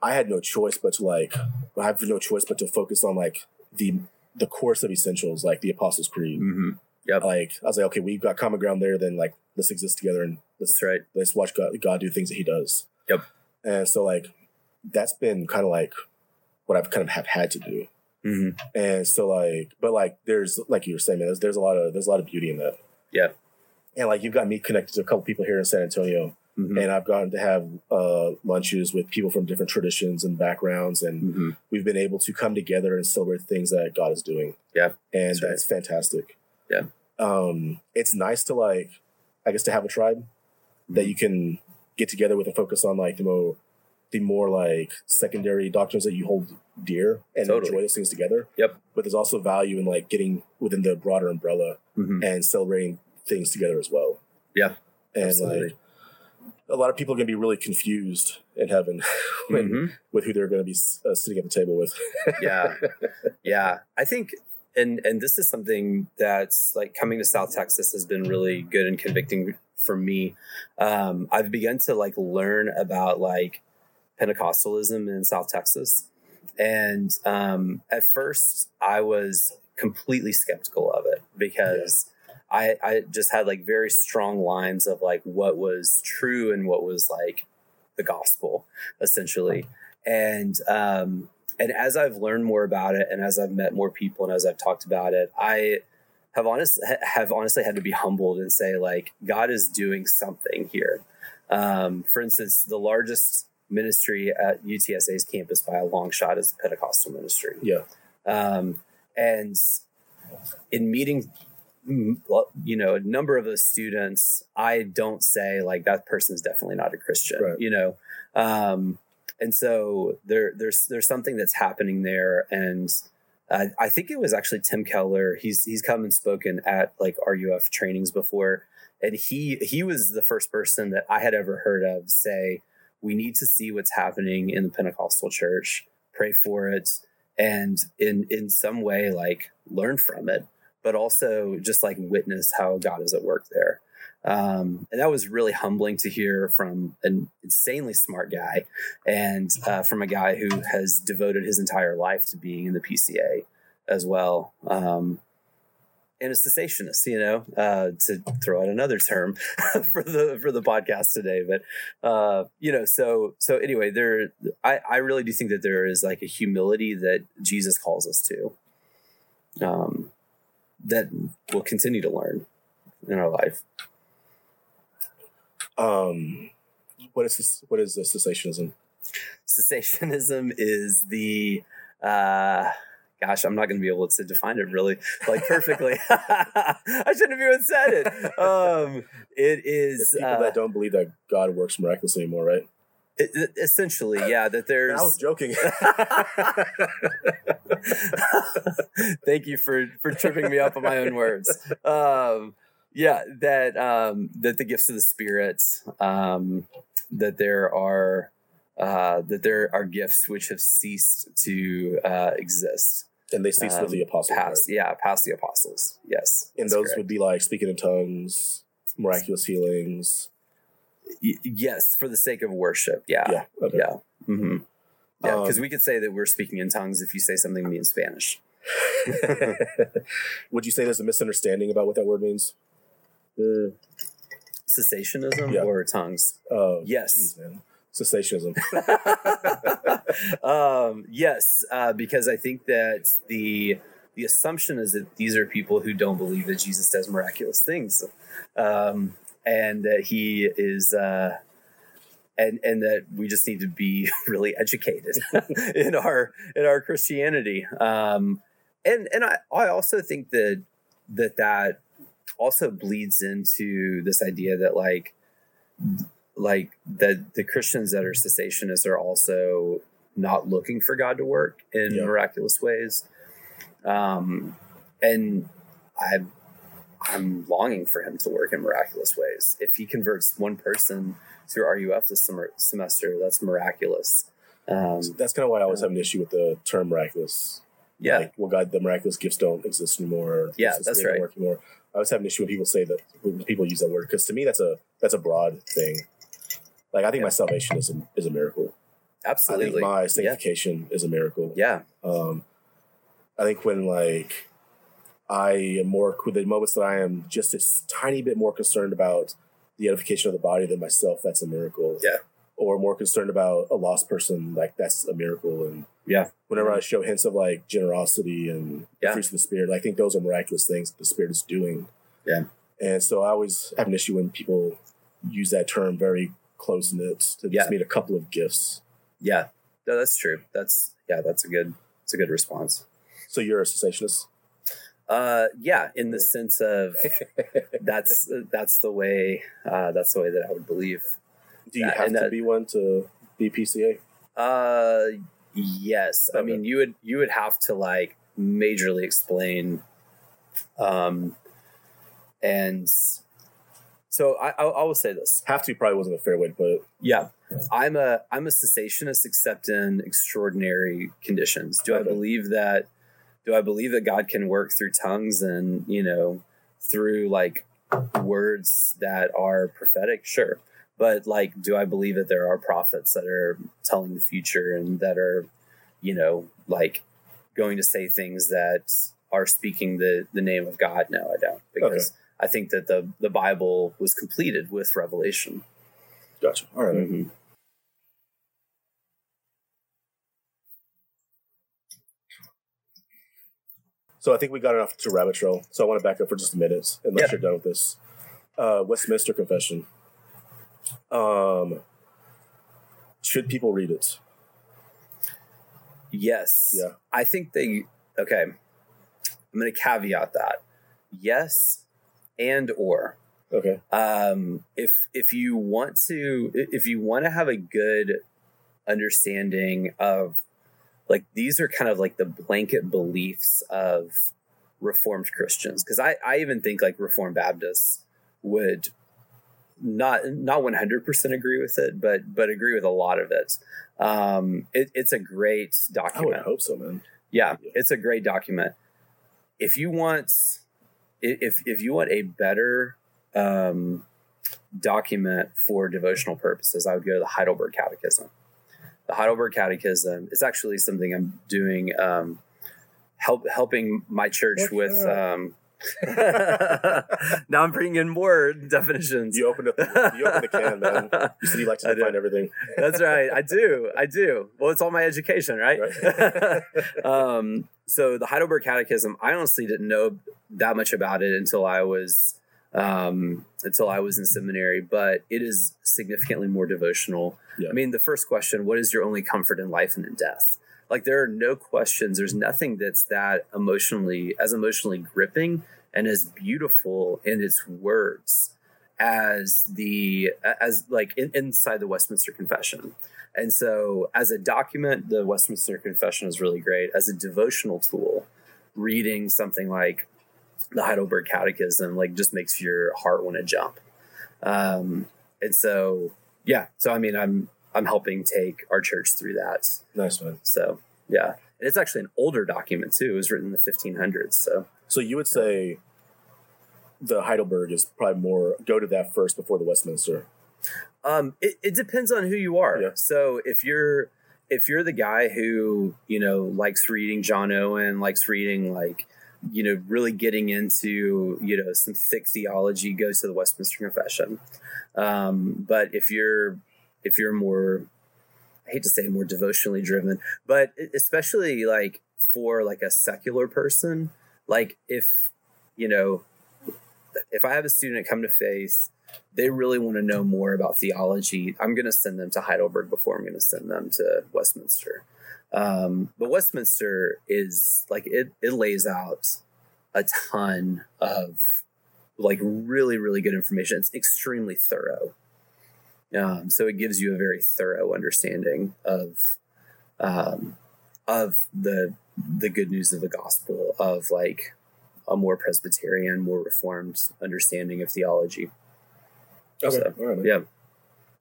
I had no choice but to like I have no choice but to focus on like the the course of essentials, like the Apostles' Creed. Mm-hmm. Yeah, like I was like, okay, we've got common ground there. Then like let's exist together and let's That's right. let's watch God, God do things that He does. Yep. And so like that's been kind of like what I've kind of have had to do. Mm-hmm. And so like, but like, there's like you were saying, man, there's, there's a lot of, there's a lot of beauty in that. Yeah. And like, you've got me connected to a couple people here in San Antonio mm-hmm. and I've gotten to have uh, lunches with people from different traditions and backgrounds. And mm-hmm. we've been able to come together and celebrate things that God is doing. Yeah. And that's, that's right. fantastic. Yeah. Um, it's nice to like, I guess to have a tribe mm-hmm. that you can get together with and focus on like the more the more like secondary doctrines that you hold dear and totally. Enjoy those things together. Yep. But there's also value in like getting within the broader umbrella mm-hmm. and celebrating things together as well. Yeah. And absolutely. Like a lot of people are going to be really confused in heaven when, mm-hmm. with who they're going to be uh, sitting at the table with. yeah. Yeah. I think, and, and this is something that's like coming to South Texas has been really good and convicting for me. Um, I've begun to like learn about like, Pentecostalism in South Texas. And um, at first I was completely skeptical of it because yeah. I, I just had like very strong lines of like what was true and what was like the gospel essentially. And, um, and as I've learned more about it and as I've met more people and as I've talked about it, I have honest, have honestly had to be humbled and say like, God is doing something here. Um, for instance, the largest ministry at U T S A's campus by a long shot is a Pentecostal ministry. Yeah. Um, and in meeting, you know, a number of those students, I don't say like that person's definitely not a Christian, right. you know? Um, and so there, there's, there's something that's happening there. And uh, I think it was actually Tim Keller. He's, he's come and spoken at like R U F trainings before. And he, he was the first person that I had ever heard of say, we need to see what's happening in the Pentecostal church, pray for it, and in, in some way, like, learn from it, but also just, like, witness how God is at work there. Um, and that was really humbling to hear from an insanely smart guy and uh, from a guy who has devoted his entire life to being in the P C A as well. Um, and a cessationist, you know, uh, to throw out another term for the, for the podcast today. But, uh, you know, so, so anyway, there, I, I really do think that there is like a humility that Jesus calls us to, um, that we'll continue to learn in our life. Um, what is this, what is this cessationism? Cessationism is the, uh, gosh, I'm not going to be able to define it really like perfectly. I shouldn't have even said it. Um, it is it's people uh, that don't believe that God works miraculously anymore, right? It, it, essentially, yeah. That there's. I was joking. Thank you for for tripping me up on my own words. Um, yeah, that um, that the gifts of the Spirit, um, that there are uh, that there are gifts which have ceased to uh, exist. And they cease um, with the apostles. Past, right? Yeah, past the apostles. Yes. And those correct. Would be like speaking in tongues, miraculous healings. Y- yes, for the sake of worship. Yeah. Yeah. Okay. Yeah. Mm-hmm. Yeah. Because um, we could say that we're speaking in tongues if you say something to me in Spanish. Would you say there's a misunderstanding about what that word means? Uh, Cessationism yeah. or tongues? Uh, yes. Geez, man. cessationism. um, yes, uh, because I think that the the assumption is that these are people who don't believe that Jesus does miraculous things, um, and that he is. Uh, And, and that we just need to be really educated in our in our Christianity. Um, and and I, I also think that, that that also bleeds into this idea that like like that the Christians that are cessationists are also not looking for God to work in yeah. miraculous ways. Um, and I I'm longing for him to work in miraculous ways. If he converts one person through R U F this summer, semester, that's miraculous. Um, so that's kind of why I always um, have an issue with the term miraculous. Yeah. Like, well, God, the miraculous gifts don't exist anymore. Yeah, that's right. Work anymore. I always have an issue when people say that, when people use that word, because to me, that's a that's a broad thing. Like, I think yeah. my salvation is a, is a miracle. Absolutely. I think my sanctification yeah. is a miracle. Yeah. Um, I think when, like, I am more, with the moments that I am just a tiny bit more concerned about the edification of the body than myself, that's a miracle. Yeah. Or more concerned about a lost person, like that's a miracle. And yeah, whenever mm-hmm. I show hints of like generosity and yeah. fruits of the spirit, I think those are miraculous things that the spirit is doing. Yeah. And so I always have an issue when people use that term very close knit to just yeah. mean a couple of gifts. Yeah. No, that's true. That's yeah, that's a good it's a good response. So you're a cessationist? Uh, yeah, in the sense of that's that's the way uh, that's the way that I would believe. Do you that. have and to that, be one to be P C A? Uh, yes. Okay. I mean, you would you would have to like majorly explain. Um, and so I I, I will say this: have to probably wasn't a fair way to put it. Yeah, I'm a I'm a cessationist, except in extraordinary conditions. Do okay. I believe that? Do I believe that God can work through tongues and, you know, through like words that are prophetic? Sure. But like, do I believe that there are prophets that are telling the future and that are, you know, like going to say things that are speaking the, the name of God? No, I don't. Because okay. I think that the, the Bible was completed with revelation. Gotcha. All right. Mm-hmm. So I think we got enough to rabbit trail. So I want to back up for just a minute, unless yeah. you're done with this. Uh, Westminster Confession. Um, should people read it? Yes. Yeah. I think they, okay. I'm going to caveat that. Yes and or. Okay. Um, if if you want to, if you want to have a good understanding of like these are kind of like the blanket beliefs of Reformed Christians. Cause I, I even think like Reformed Baptists would not, not one hundred percent agree with it, but, but agree with a lot of it. Um, it it's a great document. I would hope so, man. Yeah, yeah. It's a great document. If you want, if, if you want a better, um, document for devotional purposes, I would go to the Heidelberg Catechism. The Heidelberg Catechism. It's actually something I'm doing, um, help helping my church What's with. Um, now I'm bringing in more definitions. You opened up. The, you opened the can, man. You said you like to define everything. That's right. I do. I do. Well, it's all my education, right? right. um, so the Heidelberg Catechism. I honestly didn't know that much about it until I was um, until I was in seminary, but it is significantly more devotional. Yeah. I mean, the first question, what is your only comfort in life and in death? Like there are no questions. There's nothing that's that emotionally, as emotionally gripping and as beautiful in its words as the, as like in, inside the Westminster Confession. And so as a document, the Westminster Confession is really great. As a devotional tool, reading something like the Heidelberg Catechism, like just makes your heart want to jump. Um, and so, yeah. So, I mean, I'm, I'm helping take our church through that. Nice, man. So, yeah. And it's actually an older document too. It was written in the fifteen hundreds. So, so you would yeah. say the Heidelberg is probably more, go to that first before the Westminster. Um, it, it depends on who you are. Yeah. So if you're, if you're the guy who, you know, likes reading John Owen, likes reading like, you know, really getting into, you know, some thick theology, go to the Westminster Confession. Um, but if you're if you're more, I hate to say more devotionally driven, but especially like for like a secular person, like if, you know, if I have a student come to faith, they really want to know more about theology, I'm going to send them to Heidelberg before I'm going to send them to Westminster. Um, but Westminster is like, it, it lays out a ton of like really, really good information. It's extremely thorough. Um, so it gives you a very thorough understanding of, um, of the, the good news of the gospel, of like a more Presbyterian, more Reformed understanding of theology. Okay. So, all right, yeah.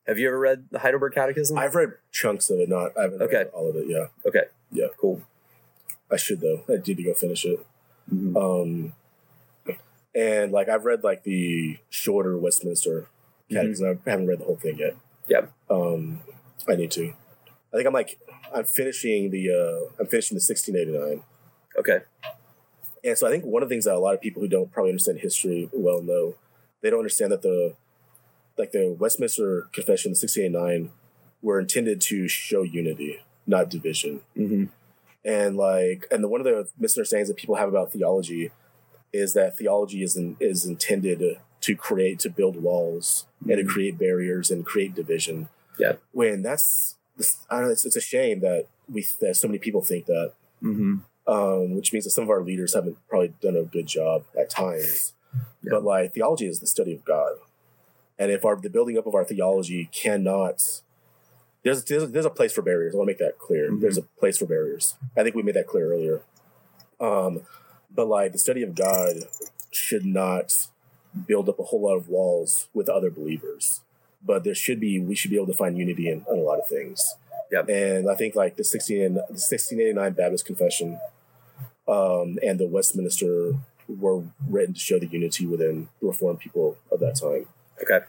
Have you ever read the Heidelberg Catechism? I've read chunks of it, not I haven't okay. read all of it. Yeah. Okay. Yeah. Cool. I should though. I need to go finish it. Mm-hmm. Um, and like I've read like the shorter Westminster Catechism. Mm-hmm. I haven't read the whole thing yet. Yeah. Um, I need to. I think I'm like I'm finishing the uh, I'm finishing the sixteen eighty-nine. Okay. And so I think one of the things that a lot of people who don't probably understand history well know, they don't understand that the like the Westminster Confession, sixteen eighty-nine, were intended to show unity, not division. Mm-hmm. And like, and the, one of the misunderstandings that people have about theology is that theology is in, is intended to create, to build walls mm-hmm. and to create barriers and create division. Yeah. When that's, I don't know, it's, it's a shame that we, that so many people think that, mm-hmm. um, which means that some of our leaders haven't probably done a good job at times, yeah. but like theology is the study of God. And if our, the building up of our theology cannot, there's, there's, there's a place for barriers. I want to make that clear. Mm-hmm. There's a place for barriers. I think we made that clear earlier. Um, but like the study of God should not build up a whole lot of walls with other believers, but there should be, we should be able to find unity in, in a lot of things. Yep. And I think like the sixteen, the sixteen eighty-nine Baptist Confession um, and the Westminster were written to show the unity within Reformed people of that time. Okay.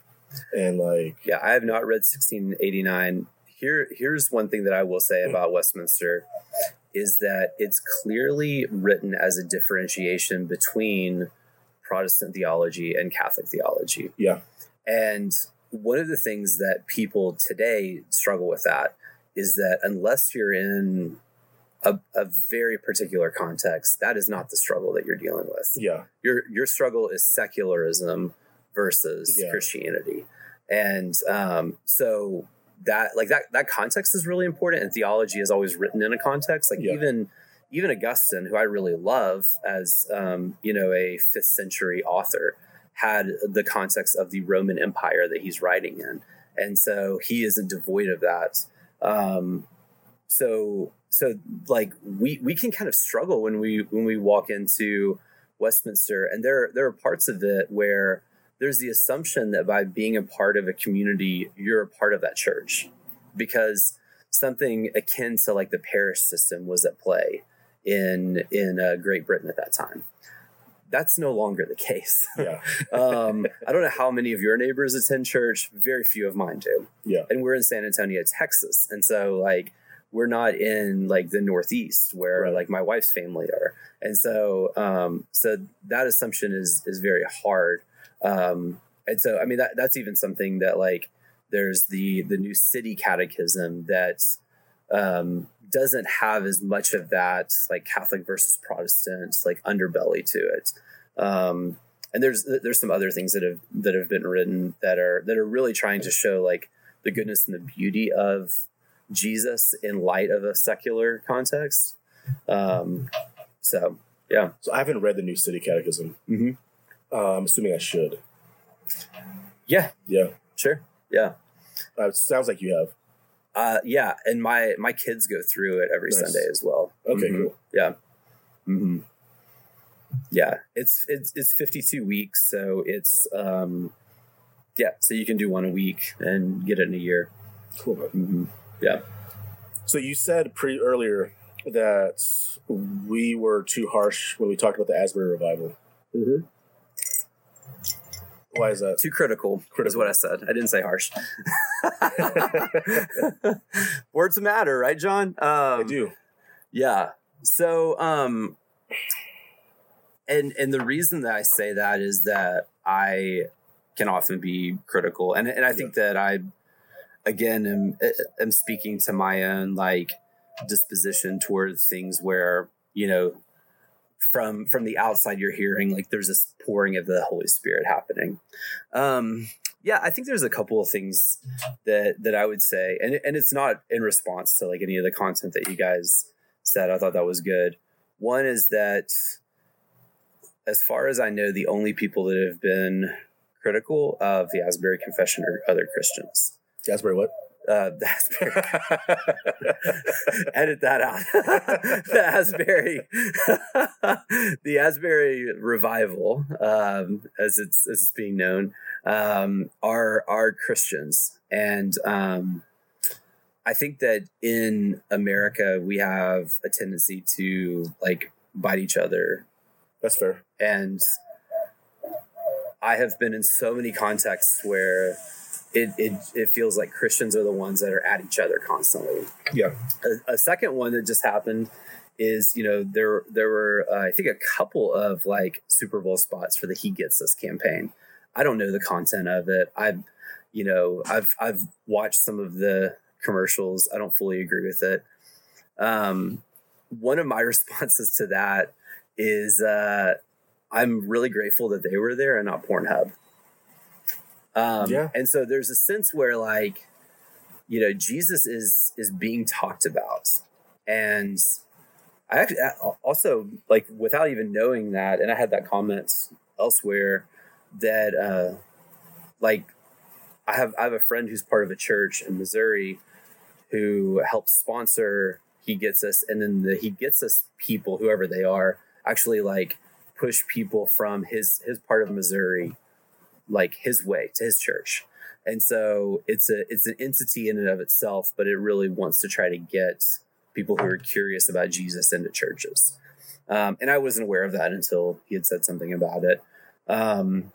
And like, yeah, I have not read sixteen eighty-nine. Here, here's one thing that I will say about Westminster is that it's clearly written as a differentiation between Protestant theology and Catholic theology. Yeah. And one of the things that people today struggle with that is that unless you're in a, a very particular context, that is not the struggle that you're dealing with. Yeah. Your, your struggle is secularism versus yeah. Christianity. And um, so that like that that context is really important. And theology is always written in a context. Like yeah. even even Augustine, who I really love as, um, you know, a fifth century author, had the context of the Roman Empire that he's writing in. And so he isn't devoid of that. Um, so so like we we can kind of struggle when we when we walk into Westminster. And there there are parts of it where there's the assumption that by being a part of a community, you're a part of that church, because something akin to like the parish system was at play in in uh, Great Britain at that time. That's no longer the case. Yeah. um, I don't know how many of your neighbors attend church. Very few of mine do. Yeah. And we're in San Antonio, Texas. And so like we're not in like the Northeast where right. like my wife's family are. And so um, so that assumption is is very hard. Um, and so, I mean, that, that's even something that like, there's the, the New City Catechism that, um, doesn't have as much of that, like Catholic versus Protestant, like underbelly to it. Um, and there's, there's some other things that have, that have been written that are, that are really trying to show like the goodness and the beauty of Jesus in light of a secular context. Um, so, yeah. So I haven't read the New City Catechism. Mm-hmm. Uh, I'm assuming I should. Yeah. Yeah. Sure. Yeah. Uh, it sounds like you have. Uh, yeah. And my, my kids go through it every nice. Sunday as well. Okay, mm-hmm. cool. Yeah. Mm-hmm. Yeah. It's, it's, it's fifty-two weeks. So it's, um, yeah. So you can do one a week and get it in a year. Cool. Mm-hmm. Yeah. So you said pretty earlier that we were too harsh when we talked about the Asbury revival. Mm-hmm. Why is that? Too critical, critical is what I said. I didn't say harsh. Words matter, right, John? Um, I do. Yeah. So, um, and and the reason that I say that is that I can often be critical, and and I think yeah. that I again, am, am speaking to my own like disposition toward things where, you know, from from the outside you're hearing like there's this pouring of the Holy Spirit happening. Um, yeah, I think there's a couple of things that that I would say, and and it's not in response to like any of the content that you guys said. I thought that was good. One is that, as far as I know, the only people that have been critical of the Asbury Confession are other Christians. The Asbury what? Uh, the Asbury. Edit that out. The Asbury, the Asbury revival, um, as it's as it's being known, um, are are Christians, and um, I think that in America we have a tendency to like bite each other. That's fair. And I have been in so many contexts where it, it, it feels like Christians are the ones that are at each other constantly. Yeah. A, a second one that just happened is, you know, there, there were, uh, I think a couple of like Super Bowl spots for the He Gets Us campaign. I don't know the content of it. I've, you know, I've, I've watched some of the commercials. I don't fully agree with it. Um, one of my responses to that is, uh, I'm really grateful that they were there and not Pornhub. Um, yeah. And so there's a sense where, like, you know, Jesus is, is being talked about. And I actually also, like, without even knowing that, and I had that comment elsewhere that, uh, like I have, I have a friend who's part of a church in Missouri who helps sponsor He Gets Us. And then the He Gets Us people, whoever they are, actually like push people from his, his part of Missouri, like his way to his church. And so it's a, it's an entity in and of itself, but it really wants to try to get people who are curious about Jesus into churches. Um, and I wasn't aware of that until he had said something about it. Um,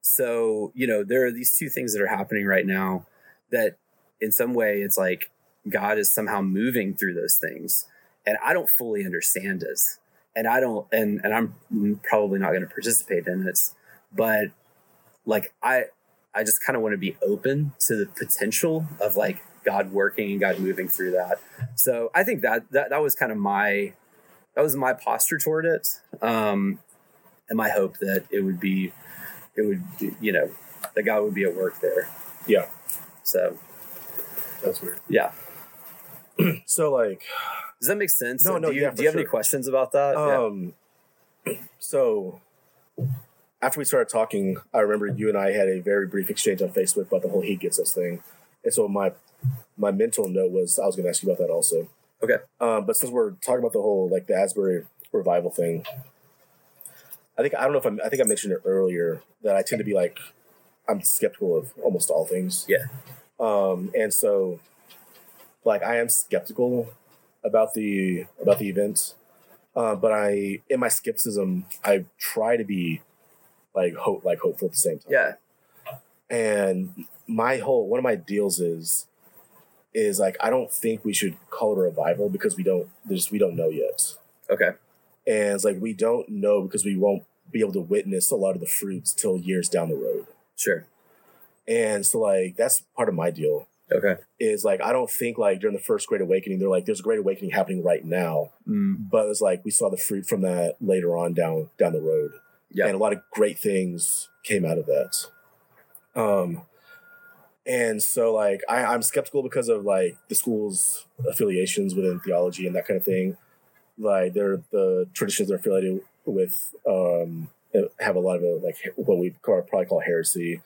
so, you know, there are these two things that are happening right now that in some way it's like God is somehow moving through those things. And I don't fully understand it. And I don't, and, and I'm probably not going to participate in this, but like, I, I just kind of want to be open to the potential of like God working and God moving through that. So I think that, that, that was kind of my, that was my posture toward it. Um, and my hope that it would be, it would, you know, that God would be at work there. Yeah. So that's weird. Yeah. So like, does that make sense? No, no, do you, yeah, do you have sure. any questions about that? Um, yeah. So after we started talking, I remember you and I had a very brief exchange on Facebook about the whole He Gets Us thing. And so my, my mental note was, I was going to ask you about that also. Okay. Um, but since we're talking about the whole, like the Asbury revival thing, I think, I don't know if I'm, I think I mentioned it earlier that I tend to be like, I'm skeptical of almost all things. Yeah. Um, and so, like, I am skeptical about the about the event, uh, but I in my skepticism I try to be like hope like hopeful at the same time. Yeah. And my whole one of my deals is is like I don't think we should call it a revival because we don't there's we don't know yet. Okay. And it's like we don't know because we won't be able to witness a lot of the fruits till years down the road. Sure. And so like that's part of my deal. Okay. Is like, I don't think like during the first Great Awakening, they're like, there's a Great Awakening happening right now. Mm. But it's like, we saw the fruit from that later on down, down the road. Yeah. And a lot of great things came out of that. Um, and so like, I, I'm skeptical because of like the school's affiliations within theology and that kind of thing. Like they're the traditions they're affiliated with, um, have a lot of a, like what we call, probably call heresy.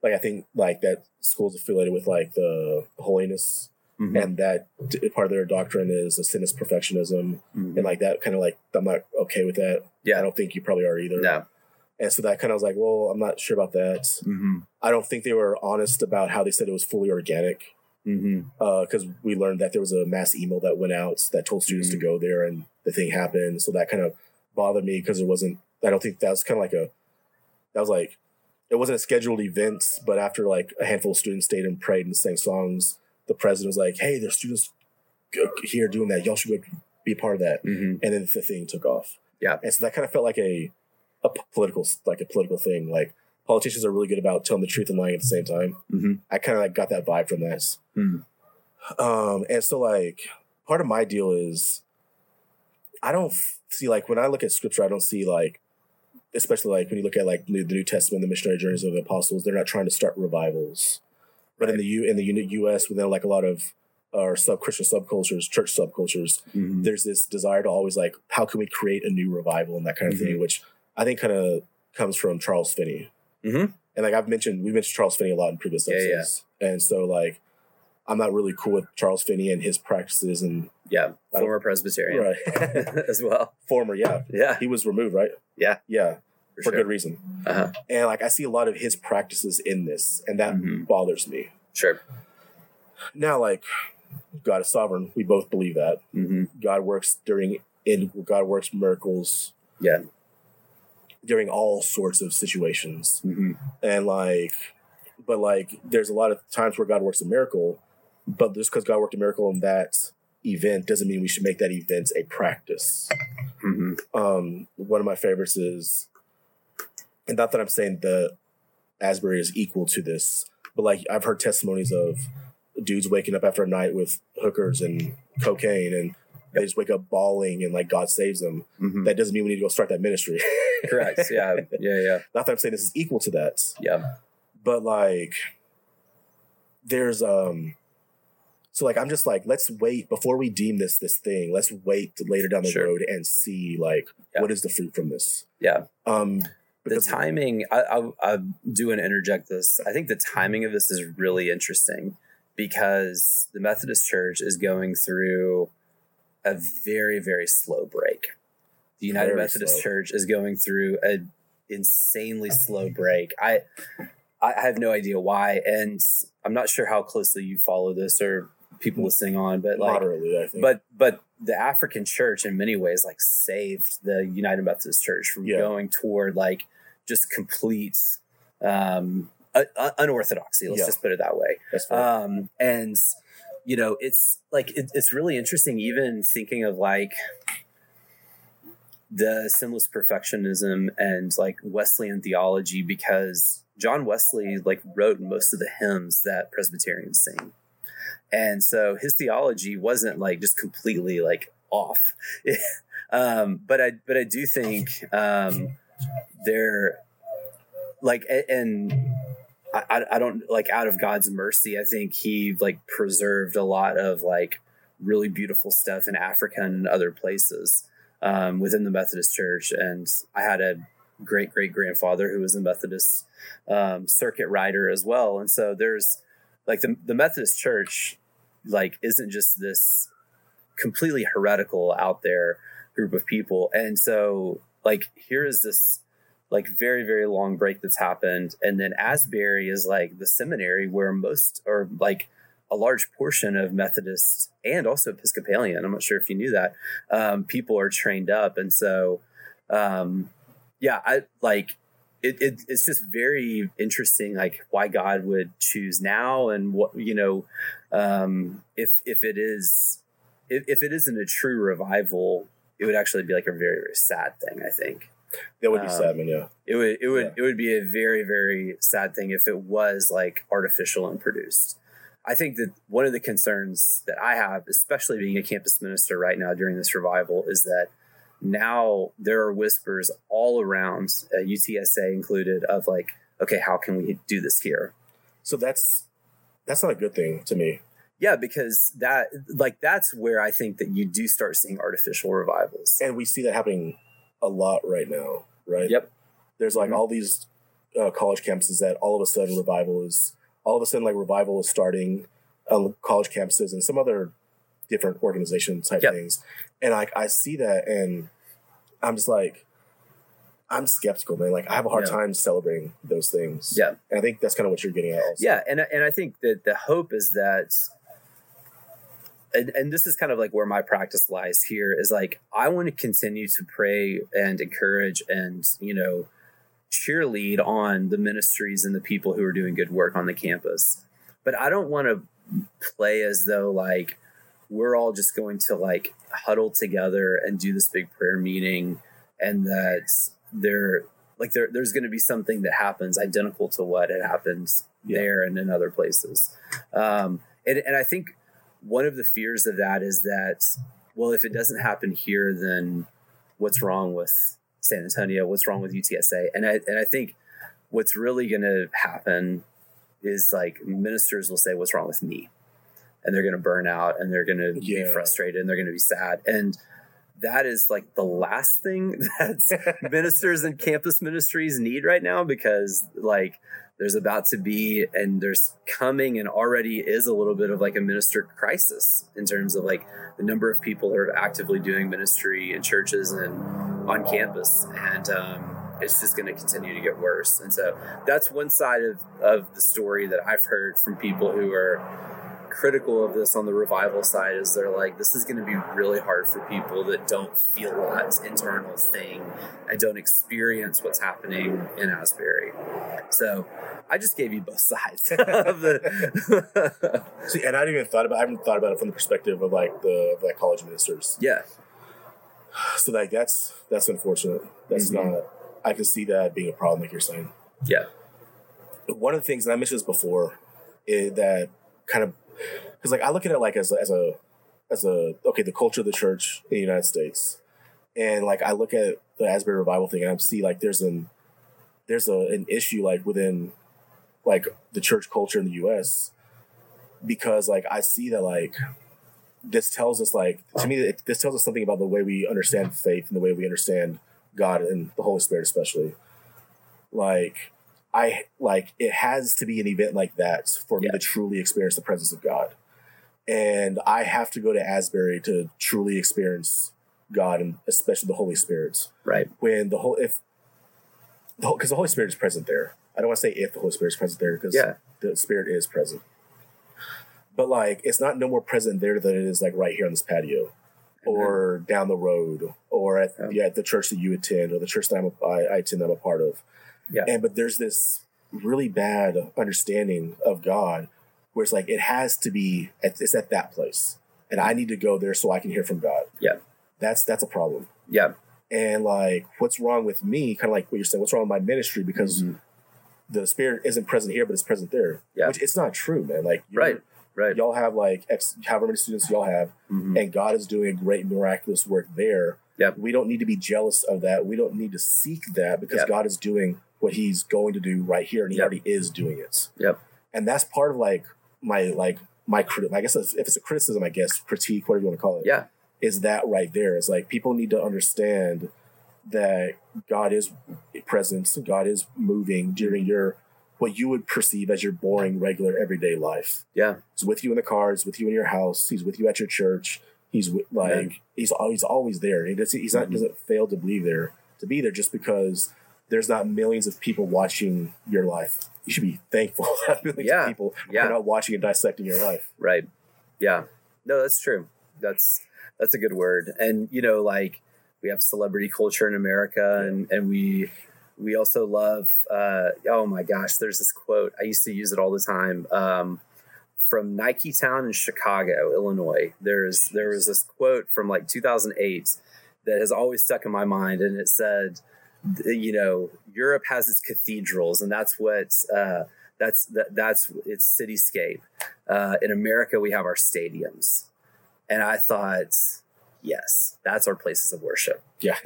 Like, I think, like, that school's affiliated with, like, the holiness, mm-hmm. and that d- part of their doctrine is a sinless perfectionism, mm-hmm. and, like, that kind of, like, I'm not okay with that. Yeah. I don't think you probably are either. No. And so that kind of was like, well, I'm not sure about that. Mm-hmm. I don't think they were honest about how they said it was fully organic, because mm-hmm. uh, we learned that there was a mass email that went out that told students mm-hmm. to go there, and the thing happened. So that kind of bothered me, because it wasn't, I don't think that was kind of like a, that was like, it wasn't a scheduled event, but after like a handful of students stayed and prayed and sang songs, the president was like, hey, there's students here doing that. Y'all should go be part of that. Mm-hmm. And then the thing took off. Yeah. And so that kind of felt like a, a political, like a political thing. Like politicians are really good about telling the truth and lying at the same time. Mm-hmm. I kind of like got that vibe from that. Mm-hmm. Um, and so like part of my deal is I don't see, like when I look at scripture, I don't see like, especially like when you look at like new, the New Testament, the missionary journeys of the apostles, they're not trying to start revivals. But right. in the U in the U S, within like a lot of our uh, sub Christian subcultures, church subcultures, mm-hmm. there's this desire to always like, how can we create a new revival and that kind of mm-hmm. thing, which I think kind of comes from Charles Finney. Mm-hmm. And like I've mentioned, we mentioned Charles Finney a lot in previous episodes. Yeah, yeah. And so like, I'm not really cool with Charles Finney and his practices and yeah, former Presbyterian, right? As well, former, yeah, yeah. He was removed, right? Yeah, yeah, for, for sure. Good reason. Uh-huh. And like I see a lot of his practices in this, and that mm-hmm. bothers me. Sure. Now, like God is sovereign. We both believe that mm-hmm. God works during in God works miracles. Yeah. During all sorts of situations, mm-hmm. and like, but like, there's a lot of times where God works a miracle. But just because God worked a miracle in that event doesn't mean we should make that event a practice. Mm-hmm. Um, one of my favorites is, and not that I'm saying that Asbury is equal to this, but like I've heard testimonies of dudes waking up after a night with hookers and cocaine and they just wake up bawling and like God saves them. Mm-hmm. That doesn't mean we need to go start that ministry. Correct. Yeah. Yeah. Yeah. Not that I'm saying this is equal to that. Yeah. But like there's, um, So like, I'm just like, let's wait before we deem this, this thing, let's wait later down the sure. road and see like, yeah. what is the fruit from this? Yeah. Um, the timing, I, I, I do want to interject this. I think the timing of this is really interesting because the Methodist Church is going through a very, very slow break. The United very Methodist slow. Church is going through an insanely slow break. I, I have no idea why. And I'm not sure how closely you follow this or, people listening on, but like, moderately, I think. but, but the African church in many ways, like saved the United Methodist Church from yeah. going toward like just complete, um, uh, unorthodoxy. Let's yeah. just put it that way. Um, and you know, it's like, it, it's really interesting even thinking of like the sinless perfectionism and like Wesleyan theology, because John Wesley like wrote most of the hymns that Presbyterians sing. And so his theology wasn't like just completely like off, um, but I but I do think um, there, like, and I I don't like out of God's mercy, I think he like preserved a lot of like really beautiful stuff in Africa and other places um, within the Methodist Church. And I had a great great grandfather who was a Methodist um, circuit rider as well, and so there's. Like the, the Methodist Church, like, isn't just this completely heretical out there group of people. And so like, here is this like very, very long break that's happened. And then Asbury is like the seminary where most or like a large portion of Methodist and also Episcopalian. I'm not sure if you knew that um, people are trained up. And so, um, yeah, I like It, it it's just very interesting, like why God would choose now and what, you know, um, if if it is if, if it isn't a true revival, it would actually be like a very, very sad thing, I think. That would be um, sad, man, yeah. It would it would yeah. it would be a very, very sad thing if it was like artificial and produced. I think that one of the concerns that I have, especially being a campus minister right now during this revival, is that now there are whispers all around, uh, U T S A included, of like, okay, how can we do this here? So that's that's not a good thing to me. Yeah, because that like that's where I think that you do start seeing artificial revivals, and we see that happening a lot right now, right? Yep. There's like mm-hmm. all these uh, college campuses that all of a sudden revival is all of a sudden like revival is starting on college campuses and some other different organization type yep. things. And like, I see that and I'm just like, I'm skeptical, man. Like I have a hard yeah. time celebrating those things. Yeah. And I think that's kind of what you're getting at. Also. Yeah. And, and I think that the hope is that, and, and this is kind of like where my practice lies here is like, I want to continue to pray and encourage and, you know, cheerlead on the ministries and the people who are doing good work on the campus. But I don't want to play as though like, we're all just going to like huddle together and do this big prayer meeting and that there like there, there's going to be something that happens identical to what had happened yeah. there and in other places. Um, and, and I think one of the fears of that is that, well, if it doesn't happen here, then what's wrong with San Antonio? What's wrong with U T S A? And I, and I think what's really going to happen is, like, ministers will say, what's wrong with me? And they're going to burn out, and they're going to yeah. be frustrated, and they're going to be sad. And that is, like, the last thing that ministers and campus ministries need right now, because, like, there's about to be, and there's coming and already is a little bit of, like, a minister crisis in terms of, like, the number of people that are actively doing ministry in churches and on campus. And, um, it's just going to continue to get worse. And so that's one side of, of the story that I've heard from people who are critical of this on the revival side, is they're like, this is going to be really hard for people that don't feel that internal thing and don't experience what's happening in Asbury. So I just gave you both sides of the See, and I haven't even thought about, I haven't thought about it from the perspective of, like, the, like, college ministers. Yeah. So, like, that's, that's unfortunate. That's mm-hmm. not, I can see that being a problem, like you're saying. Yeah. One of the things, and I mentioned this before, is that kind of, because, like, I look at it, like, as a, as a, as a, okay, the culture of the church in the United States. And, like, I look at the Asbury revival thing, and I see, like, there's an, there's a, an issue, like, within, like, the church culture in the U S, because, like, I see that, like, this tells us, like, to me, it, this tells us something about the way we understand faith and the way we understand God and the Holy Spirit, especially. Like, I like it has to be an event like that for yeah. me to truly experience the presence of God, and I have to go to Asbury to truly experience God and especially the Holy Spirit. Right. When the whole if because the, the Holy Spirit is present there. I don't want to say if the Holy Spirit is present there, because yeah. the Spirit is present. But, like, it's not no more present there than it is, like, right here on this patio. Or down the road, or at yeah. Yeah, the church that you attend, or the church that I'm a, I, I attend that I'm a part of. Yeah. And but there's this really bad understanding of God where it's like it has to be at, it's at that place, and I need to go there so I can hear from God. Yeah, that's that's a problem. Yeah, and, like, what's wrong with me? Kind of like what you're saying. What's wrong with my ministry? Because mm-hmm. the Spirit isn't present here, but it's present there. Yeah, which it's not true, man. Like you're, right. Right. Y'all have, like, X, however many students y'all have, mm-hmm. and God is doing a great miraculous work there. Yep. We don't need to be jealous of that. We don't need to seek that, because yep. God is doing what he's going to do right here, and he yep. already is doing it. Yep. And that's part of, like, my, like, my criticism. I guess if it's a criticism, I guess, critique, whatever you want to call it, yeah. is that right there. It's like people need to understand that God is present. God is moving during your what you would perceive as your boring, regular, everyday life. Yeah. He's with you in the car. He's with you in your house. He's with you at your church. He's with, like, yeah. he's always, always there. He doesn't, he's not, mm-hmm. doesn't fail to believe there, to be there just because there's not millions of people watching your life. You should be thankful that millions yeah. of people yeah. are not watching and dissecting your life. Right. Yeah. No, that's true. That's, that's a good word. And, you know, like, we have celebrity culture in America, yeah. and, and we, We also love, uh, oh my gosh, there's this quote. I used to use it all the time um, from Nike Town in Chicago, Illinois. There's There was this quote from, like, two thousand eight that has always stuck in my mind. And it said, you know, Europe has its cathedrals, and that's what, uh, that's, that, that's its cityscape. Uh, in America, we have our stadiums. And I thought, yes, that's our places of worship. Yeah.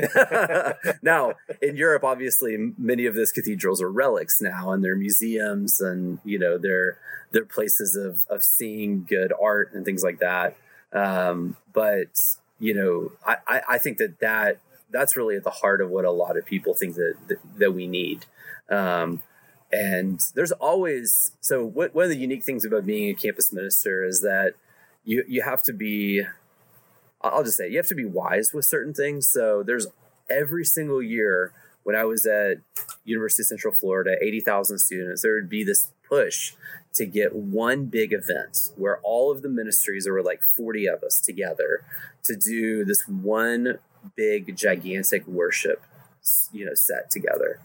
Now, in Europe, obviously, many of those cathedrals are relics now, and they're museums, and, you know, they're they're places of of seeing good art and things like that. Um, but, you know, I, I, I think that, that that's really at the heart of what a lot of people think that that, that we need. Um, and there's always so what, one of the unique things about being a campus minister is that you you have to be. I'll just say you have to be wise with certain things. So there's every single year when I was at University of Central Florida, eighty thousand students, there would be this push to get one big event where all of the ministries, there were like forty of us together, to do this one big gigantic worship, you know, set together.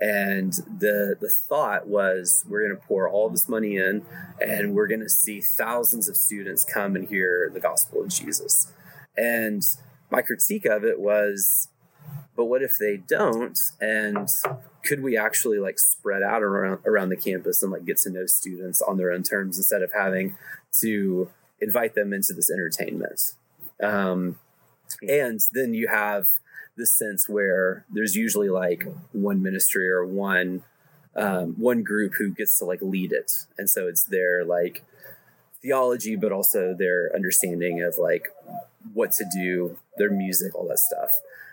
And the the thought was, we're going to pour all this money in, and we're going to see thousands of students come and hear the gospel of Jesus. And my critique of it was, but what if they don't? And could we actually like spread out around around the campus and like get to know students on their own terms instead of having to invite them into this entertainment? Um, and then you have this sense where there's usually like one ministry or one um, one group who gets to like lead it. And so it's their like theology, but also their understanding of like what to do, their music, all that stuff.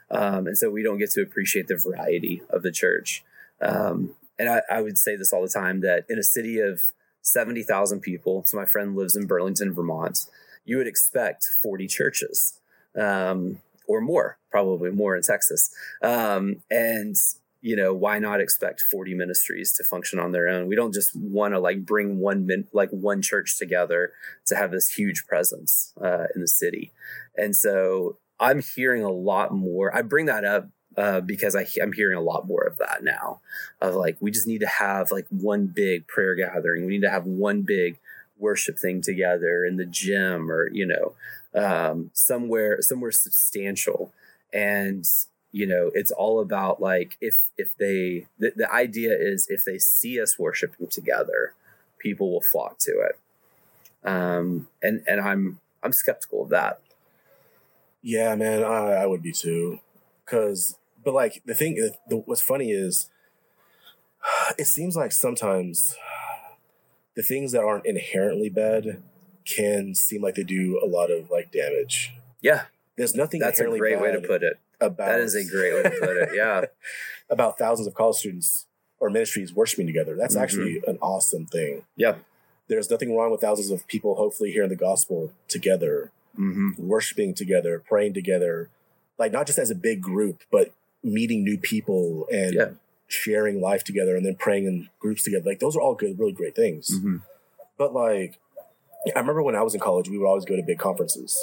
Um, and so we don't get to appreciate the variety of the church. Um, and I, I would say this all the time, that in a city of seventy thousand people, so my friend lives in Burlington, Vermont, you would expect forty churches um, or more, probably more in Texas. Um, and, you know, why not expect forty ministries to function on their own? We don't just want to like bring one, min- like one church together to have this huge presence uh, in the city. And so I'm hearing a lot more. I bring that up uh, because I, I'm hearing a lot more of that now, of like, we just need to have like one big prayer gathering. We need to have one big worship thing together in the gym, or, you know, um, somewhere, somewhere substantial. And, you know, it's all about like, if, if they, the, the idea is if they see us worshiping together, people will flock to it. Um, and, and I'm, I'm skeptical of that. Yeah, man, I, I would be too. Cause, but like the thing, the, the, what's funny is, it seems like sometimes the things that aren't inherently bad can seem like they do a lot of like damage. Yeah, there's nothing. That's a great way to put it. About that is a great way to put it. Yeah, about thousands of college students or ministries worshiping together. That's mm-hmm. actually an awesome thing. Yeah, there's nothing wrong with thousands of people hopefully hearing the gospel together. Mm-hmm. Worshiping together, praying together, like not just as a big group, but meeting new people and yeah. sharing life together, and then praying in groups together. Like those are all good, really great things. Mm-hmm. But like, I remember when I was in college, we would always go to big conferences,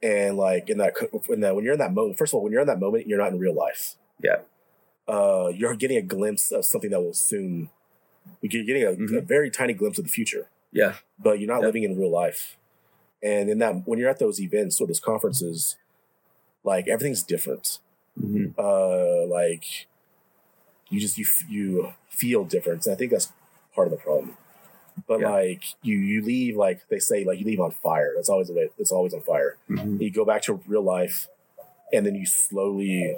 and like in that, in that when you're in that moment, first of all, when you're in that moment, you're not in real life. Yeah, uh, you're getting a glimpse of something that will soon. You're getting a, mm-hmm. a very tiny glimpse of the future. Yeah, but you're not yeah. living in real life. And in that, when you're at those events or those conferences, like everything's different. Mm-hmm. Uh, like you just you you feel different. And I think that's part of the problem. But yeah. like you you leave, like they say, like you leave on fire. That's always the way. It's always on fire. Mm-hmm. You go back to real life, and then you slowly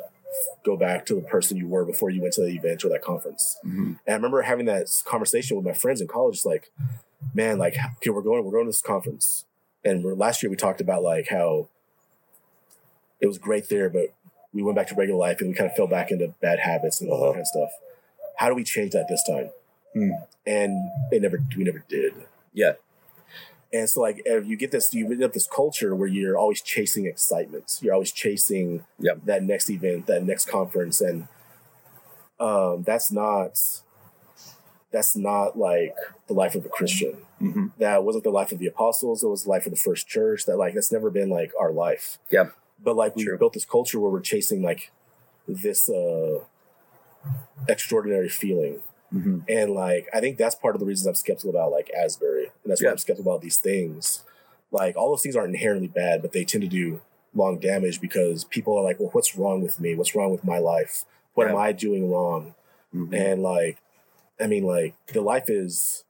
go back to the person you were before you went to the event or that conference. Mm-hmm. And I remember having that conversation with my friends in college. Like, man, like okay, we're going we're going to this conference. And we're, last year we talked about like how it was great there, but we went back to regular life and we kind of fell back into bad habits and all that kind of stuff. How do we change that this time? Mm. And they never, we never did. Yeah. And so like if you get this, you end up this culture where you're always chasing excitement. You're always chasing yep. that next event, that next conference. And um, that's not, that's not like the life of a Christian. Mm-hmm. That wasn't the life of the apostles. It was the life of the first church. That like, that's never been like our life. Yeah. But like we True. built this culture where we're chasing like this uh, extraordinary feeling. Mm-hmm. And like, I think that's part of the reasons I'm skeptical about like Asbury. And that's yeah. why I'm skeptical about these things. Like all those things aren't inherently bad, but they tend to do long damage because people are like, well, what's wrong with me? What's wrong with my life? What yeah. am I doing wrong? Mm-hmm. And like, I mean, like the life is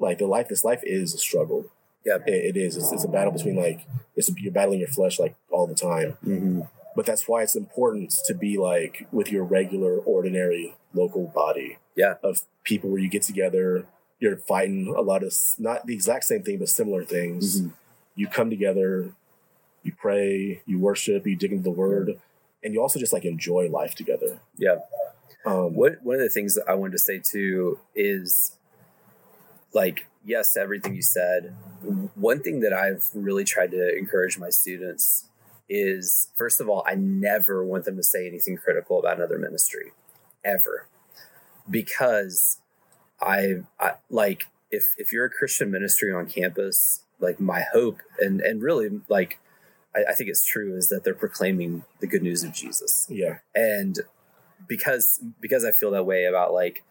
like the life, this life is a struggle. Yeah, it, it is. It's, it's a battle between like it's, you're battling your flesh like all the time. Mm-hmm. But that's why it's important to be like with your regular, ordinary local body yeah. of people where you get together. You're fighting a lot of not the exact same thing, but similar things. Mm-hmm. You come together, you pray, you worship, you dig into the word, mm-hmm. and you also just like enjoy life together. Yeah. Um, what one of the things that I wanted to say too is like, yes, everything you said. One thing that I've really tried to encourage my students is, first of all, I never want them to say anything critical about another ministry ever, because I, I like if, if you're a Christian ministry on campus, like my hope and, and really like, I, I think it's true is that they're proclaiming the good news of Jesus. Yeah. And because because I feel that way about like,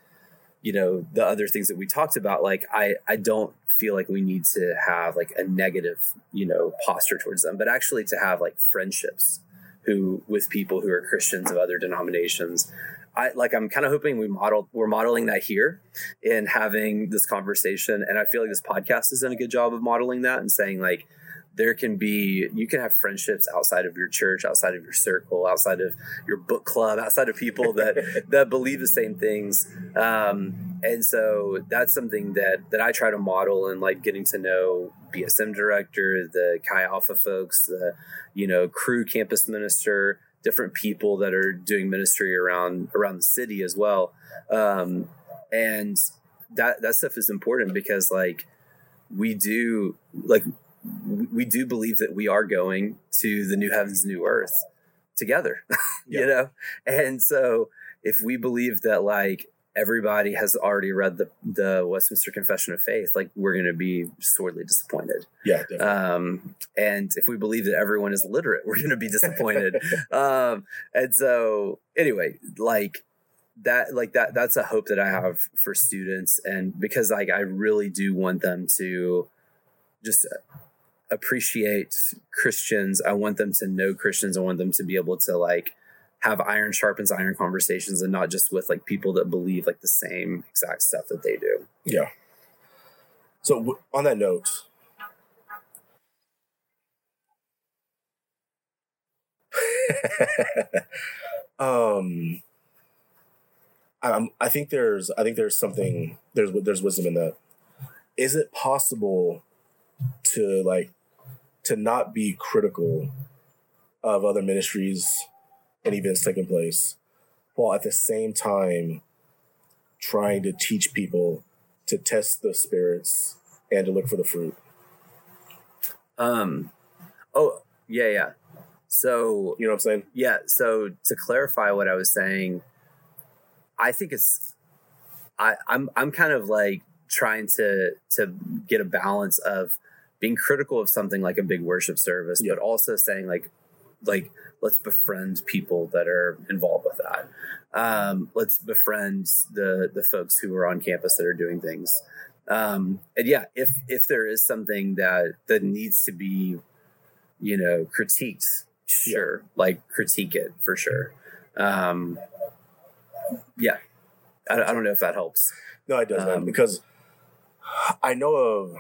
you know, the other things that we talked about, like I, I don't feel like we need to have like a negative, you know, posture towards them, but actually to have like friendships who with people who are Christians of other denominations. I like I'm kind of hoping we modeled we're modeling that here in having this conversation. And I feel like this podcast has done a good job of modeling that and saying, like, there can be, you can have friendships outside of your church, outside of your circle, outside of your book club, outside of people that, that believe the same things. Um, and so that's something that, that I try to model and like getting to know B S M director, the Chi Alpha folks, the, you know, crew campus minister, different people that are doing ministry around, around the city as well. Um, and that, that stuff is important because like we do like, we do believe that we are going to the new heavens, new earth together, you yep. know? And so if we believe that like everybody has already read the, the Westminster Confession of Faith, like we're going to be sorely disappointed. Yeah. Definitely. Um, and if we believe that everyone is literate, we're going to be disappointed. um, and so anyway, like that, like that, that's a hope that I have for students. And because like, I really do want them to just appreciate Christians. I want them to know Christians. I want them to be able to like have iron sharpens iron conversations and not just with like people that believe like the same exact stuff that they do. Yeah. So on that note, um, I, I think there's, I think there's something, there's, there's wisdom in that. Is it possible to like, to not be critical of other ministries and events taking place while at the same time trying to teach people to test the spirits and to look for the fruit? Um, oh, yeah, yeah. So, you know what I'm saying? Yeah. So to clarify what I was saying, I think it's, I, I'm, I'm kind of like trying to, to get a balance of being critical of something like a big worship service, yeah. but also saying like, like, let's befriend people that are involved with that. Um, let's befriend the, the folks who are on campus that are doing things. Um, and yeah, if, if there is something that, that needs to be, you know, critiqued, sure. Yeah. Like critique it for sure. Um, yeah. I, I don't know if that helps. No, it doesn't um, because I know of,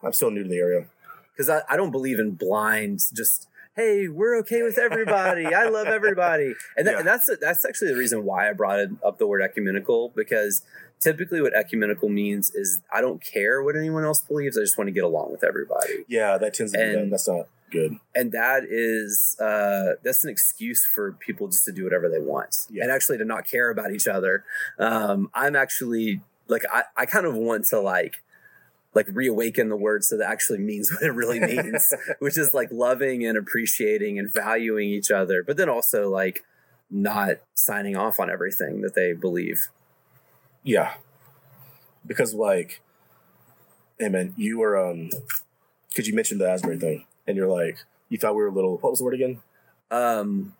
I'm still new to the area. Because I, I don't believe in blind, just, hey, we're okay with everybody. I love everybody. And, that, yeah. and that's that's actually the reason why I brought up the word ecumenical, because typically what ecumenical means is I don't care what anyone else believes. I just want to get along with everybody. Yeah, that tends to and, be that. That's not good. And that is, uh, that's an excuse for people just to do whatever they want yeah. and actually to not care about each other. Um, I'm actually, like, I, I kind of want to, like, like reawaken the word so that actually means what it really means, which is like loving and appreciating and valuing each other, but then also like not signing off on everything that they believe. Yeah. Because like, hey man, you were, um, cause you mentioned the Asbury thing and you're like, you thought we were a little, what was the word again? Um,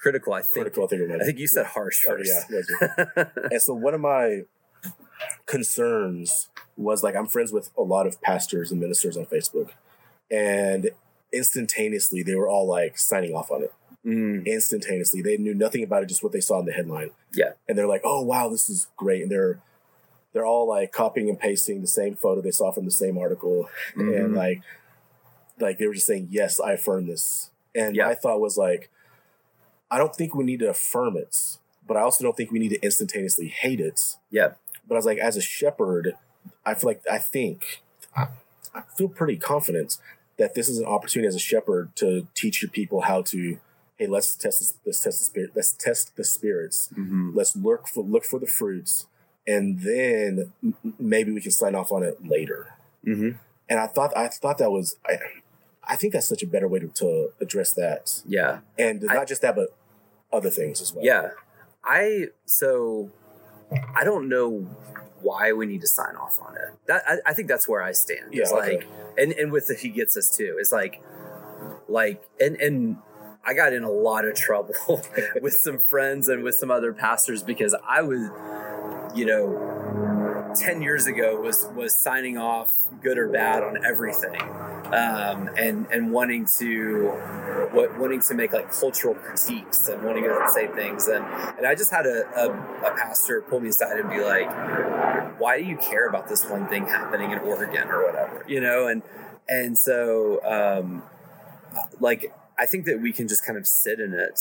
critical. I think, critical, I, think I think you said harsh first. Oh, yeah. And so one of my concerns was like, I'm friends with a lot of pastors and ministers on Facebook, and instantaneously they were all like signing off on it. Mm. Instantaneously. They knew nothing about it, just what they saw in the headline. Yeah. And they're like, oh wow, this is great. And they're, they're all like copying and pasting the same photo they saw from the same article. Mm-hmm. And like, like they were just saying, yes, I affirm this. And yeah. my thought was like, I don't think we need to affirm it, but I also don't think we need to instantaneously hate it. Yeah. But I was like, as a shepherd, I feel like I think I, I feel pretty confident that this is an opportunity as a shepherd to teach your people how to, hey, let's test let's test the spirit, let's test the spirits, mm-hmm. let's look for look for the fruits, and then maybe we can sign off on it later. Mm-hmm. And I thought I thought that was I, I think that's such a better way to, to address that. Yeah, and not I, just that, but other things as well. Yeah, I so I don't know why we need to sign off on it. That, I, I think that's where I stand. Yeah, it's okay. Like, and, and with the, He Gets Us too, it's like, like, and, and I got in a lot of trouble with some friends and with some other pastors because I was, you know, ten years ago was, was signing off good or bad on everything. um, and and wanting to what, wanting to make like cultural critiques and wanting to say things. And and I just had a, a, a pastor pull me aside and be like, "Why do you care about this one thing happening in Oregon or whatever?" You know, and and so um, like I think that we can just kind of sit in it,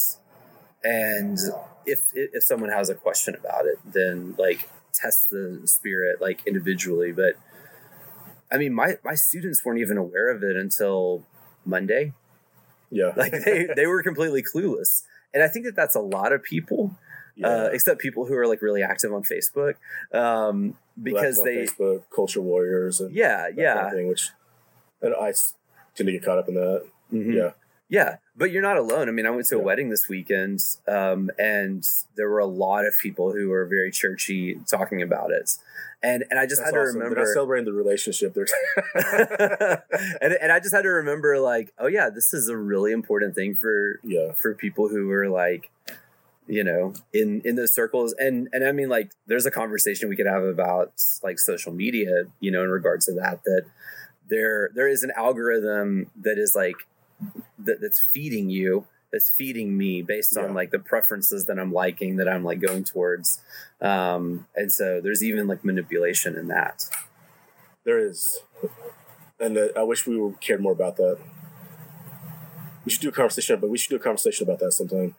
and if if someone has a question about it, then like test the spirit like individually. But I mean, my, my students weren't even aware of it until Monday. Yeah. Like they, they were completely clueless. And I think that that's a lot of people, yeah. uh, except people who are like really active on Facebook, um, because well, they Facebook, culture warriors. And yeah. Yeah. Kind of thing, which and I tend to get caught up in that. Mm-hmm. Yeah. Yeah. But you're not alone. I mean, I went to a yeah. wedding this weekend, um, and there were a lot of people who were very churchy talking about it. And and I just That's had to awesome. remember. They're not celebrating the relationship. and and I just had to remember, like, oh yeah, this is a really important thing for yeah. for people who are like, you know, in, in those circles. And and I mean, like, there's a conversation we could have about like social media, you know, in regards to that. That there there is an algorithm that is like that, that's feeding you. That's feeding me based on yeah. like the preferences that I'm liking, that I'm like going towards. Um, and so there's even like manipulation in that. There is. And uh, I wish we were, cared more about that. We should do a conversation, but we should do a conversation about that sometime.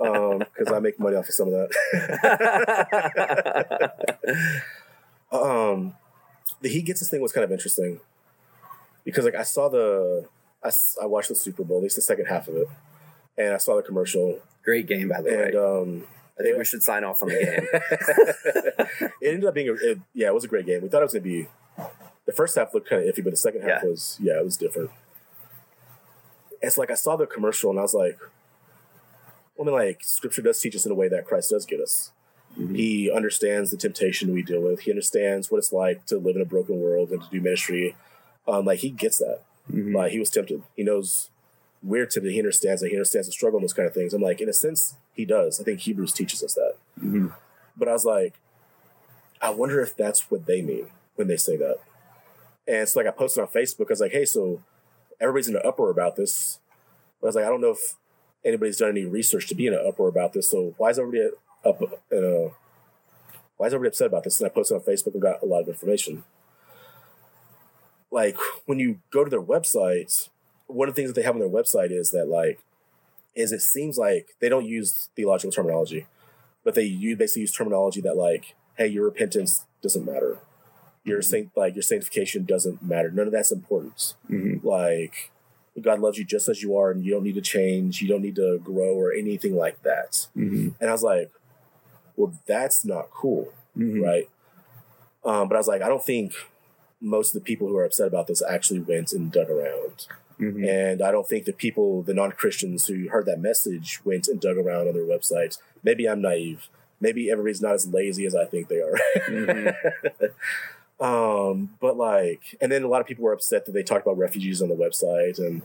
Um, 'cause I make money off of some of that. um, the He Gets Us thing was kind of interesting because like I saw the, I, I watched the Super Bowl, at least the second half of it, and I saw the commercial. Great game, by the and, way. Um, I think it, we should sign off on the game. It ended up being, a, it, yeah, it was a great game. We thought it was going to be, the first half looked kind of iffy, but the second half yeah. was, yeah, it was different. It's so, like I saw the commercial, and I was like, I mean, like, Scripture does teach us in a way that Christ does get us. Mm-hmm. He understands the temptation we deal with. He understands what it's like to live in a broken world and to do ministry. Um, like, he gets that. Mm-hmm. Like he was tempted. He knows we're tempted. He understands that. He understands the struggle and those kind of things. I'm like, in a sense, he does. I think Hebrews teaches us that. Mm-hmm. But I was like, I wonder if that's what they mean when they say that. And so like I posted on Facebook, I was like, hey, so everybody's in an uproar about this. But I was like, I don't know if anybody's done any research to be in an uproar about this. So why is everybody up? Uh, why is everybody upset about this? And I posted on Facebook and got a lot of information. Like, when you go to their websites, one of the things that they have on their website is that, like, is it seems like they don't use theological terminology, but they you basically use terminology that, like, hey, your repentance doesn't matter. Your mm-hmm. saint, like, your sanctification doesn't matter. None of that's important. Mm-hmm. Like, God loves you just as you are, and you don't need to change. You don't need to grow or anything like that. Mm-hmm. And I was like, well, that's not cool, mm-hmm. right? Um, but I was like, I don't think most of the people who are upset about this actually went and dug around. Mm-hmm. And I don't think the people, the non-Christians who heard that message went and dug around on their websites. Maybe I'm naive. Maybe everybody's not as lazy as I think they are. Mm-hmm. um, but like, and then a lot of people were upset that they talked about refugees on the website, and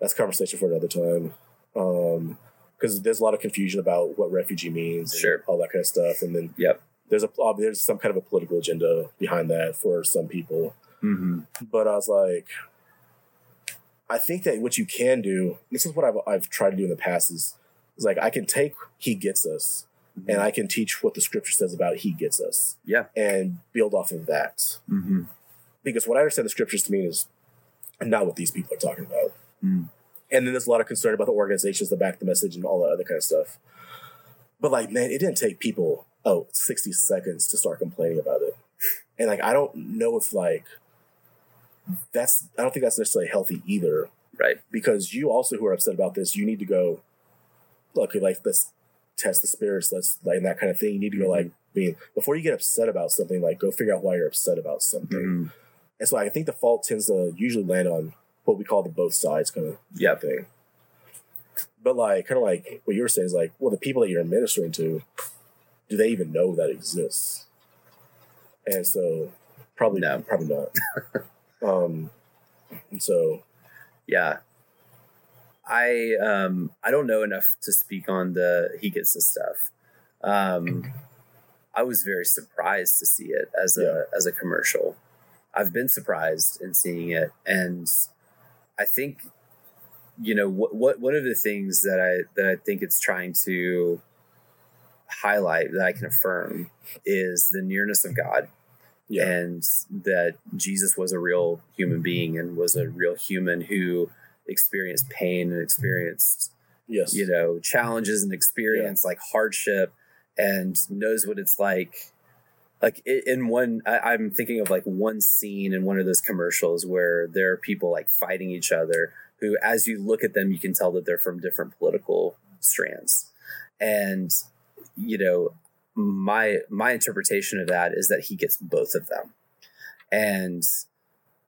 that's a conversation for another time. Um, 'cause there's a lot of confusion about what refugee means, sure. and all that kind of stuff. And then, yep. There's a there's some kind of a political agenda behind that for some people. Mm-hmm. But I was like, I think that what you can do, this is what I've, I've tried to do in the past, is, is like I can take He Gets Us, mm-hmm. and I can teach what the Scripture says about He Gets Us. Yeah. And build off of that. Mm-hmm. Because what I understand the Scriptures to mean is not what these people are talking about. Mm. And then there's a lot of concern about the organizations that back the message and all that other kind of stuff. But like, man, it didn't take people... oh, sixty seconds to start complaining about it. And like, I don't know if like, that's, I don't think that's necessarily healthy either. Right. Because you also who are upset about this, you need to go, look, like let's test the spirits. Let's like, and that kind of thing. You need to go like, being, before you get upset about something, like go figure out why you're upset about something. Mm-hmm. And so I think the fault tends to usually land on what we call the both sides kind of yeah. thing. But like, kind of like what you were saying is like, well, the people that you're ministering to, do they even know that exists? And so probably no. probably not. um, and so, yeah, I, um, I don't know enough to speak on the, He Gets Us stuff. Um, I was very surprised to see it as a, yeah. as a commercial. I've been surprised in seeing it. And I think, you know, what, what one of the things that I, that I think it's trying to highlight that I can affirm is the nearness of God. Yeah. And that Jesus was a real human being and was a real human who experienced pain and experienced, yes, you know, challenges and experience, yeah, like hardship, and knows what it's like. Like in one, I, I'm thinking of like one scene in one of those commercials where there are people like fighting each other who, as you look at them, you can tell that they're from different political strands. And, you know, my my interpretation of that is that he gets both of them. And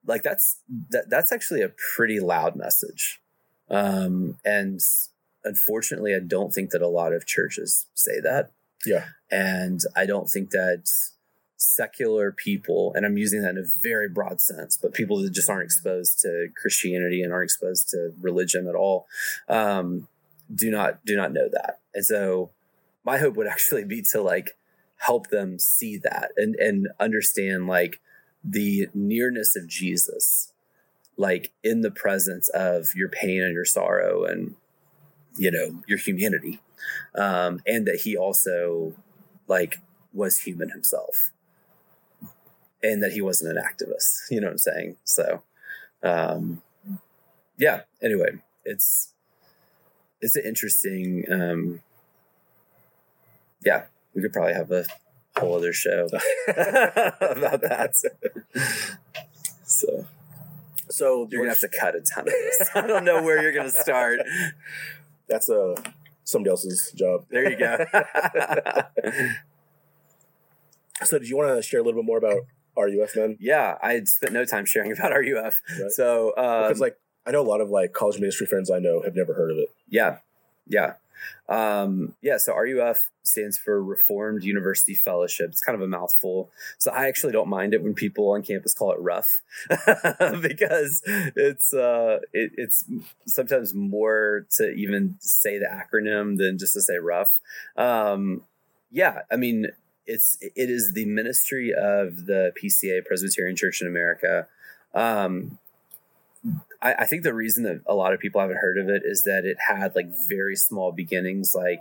like that's that, that's actually a pretty loud message. Um, and unfortunately, I don't think that a lot of churches say that. Yeah. And I don't think that secular people, and I'm using that in a very broad sense, but people that just aren't exposed to Christianity and aren't exposed to religion at all, um, do not do not know that. And so my hope would actually be to like help them see that and, and understand like the nearness of Jesus, like in the presence of your pain and your sorrow and, you know, your humanity. Um, and that he also like was human himself and that he wasn't an activist, you know what I'm saying? So, um, yeah, anyway, it's, it's an interesting, um, yeah, we could probably have a whole other show about that. So, so you're gonna have to cut a ton of this. I don't know where you're gonna start. That's a uh, somebody else's job. There you go. So, did you want to share a little bit more about R U F then? Yeah, I had spent no time sharing about R U F. Right. So, um, because like I know a lot of like college ministry friends I know have never heard of it. Yeah, yeah. Um, yeah, so R U F stands for Reformed University Fellowship. It's kind of a mouthful. So I actually don't mind it when people on campus call it rough because it's, uh, it, it's sometimes more to even say the acronym than just to say rough. Um, yeah, I mean, it's, it is the ministry of the P C A, Presbyterian Church in America. Um, I, I think the reason that a lot of people haven't heard of it is that it had like very small beginnings. Like,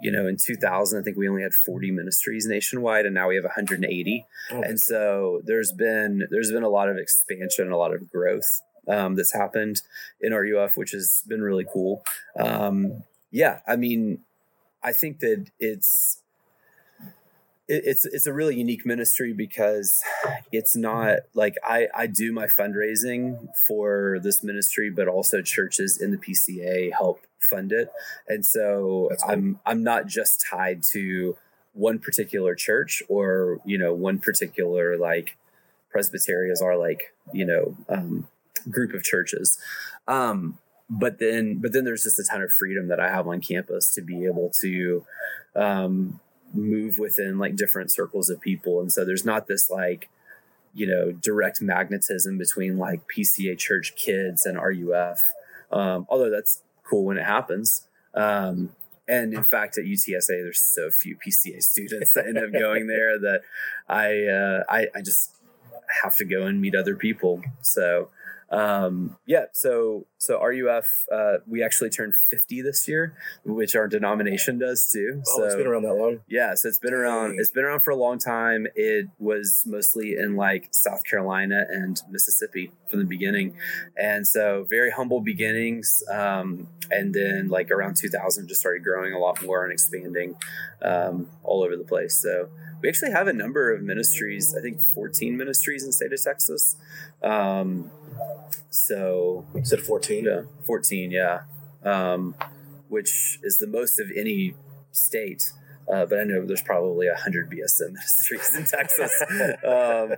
you know, in two thousand, I think we only had forty ministries nationwide and now we have one hundred eighty. Oh, and so there's been, there's been a lot of expansion, a lot of growth um, that's happened in R U F, which has been really cool. Um, yeah. I mean, I think that it's, It's it's a really unique ministry because it's not like I, I do my fundraising for this ministry, but also churches in the P C A help fund it. And so That's cool. I'm I'm not just tied to one particular church or, you know, one particular like presbyteries or like, you know, um, group of churches. Um, but then but then there's just a ton of freedom that I have on campus to be able to um move within like different circles of people. And so there's not this like, you know, direct magnetism between like P C A church kids and R U F. Um, although that's cool when it happens. Um, and in fact, at U T S A, there's so few P C A students that end up going there that I, uh, I, I just have to go and meet other people. So, Um, yeah, so, so R U F, uh, we actually turned fifty this year, which our denomination does too. Oh, so, it's been around that long. Yeah. So it's been Dang. around, it's been around for a long time. It was mostly in like South Carolina and Mississippi from the beginning. And so very humble beginnings. Um, and then like around two thousand just started growing a lot more and expanding, um, all over the place. So we actually have a number of ministries, I think fourteen ministries in the state of Texas. Um, So you said fourteen? Yeah, fourteen, yeah. Um, which is the most of any state. Uh, but I know there's probably one hundred B S M ministries in Texas. um,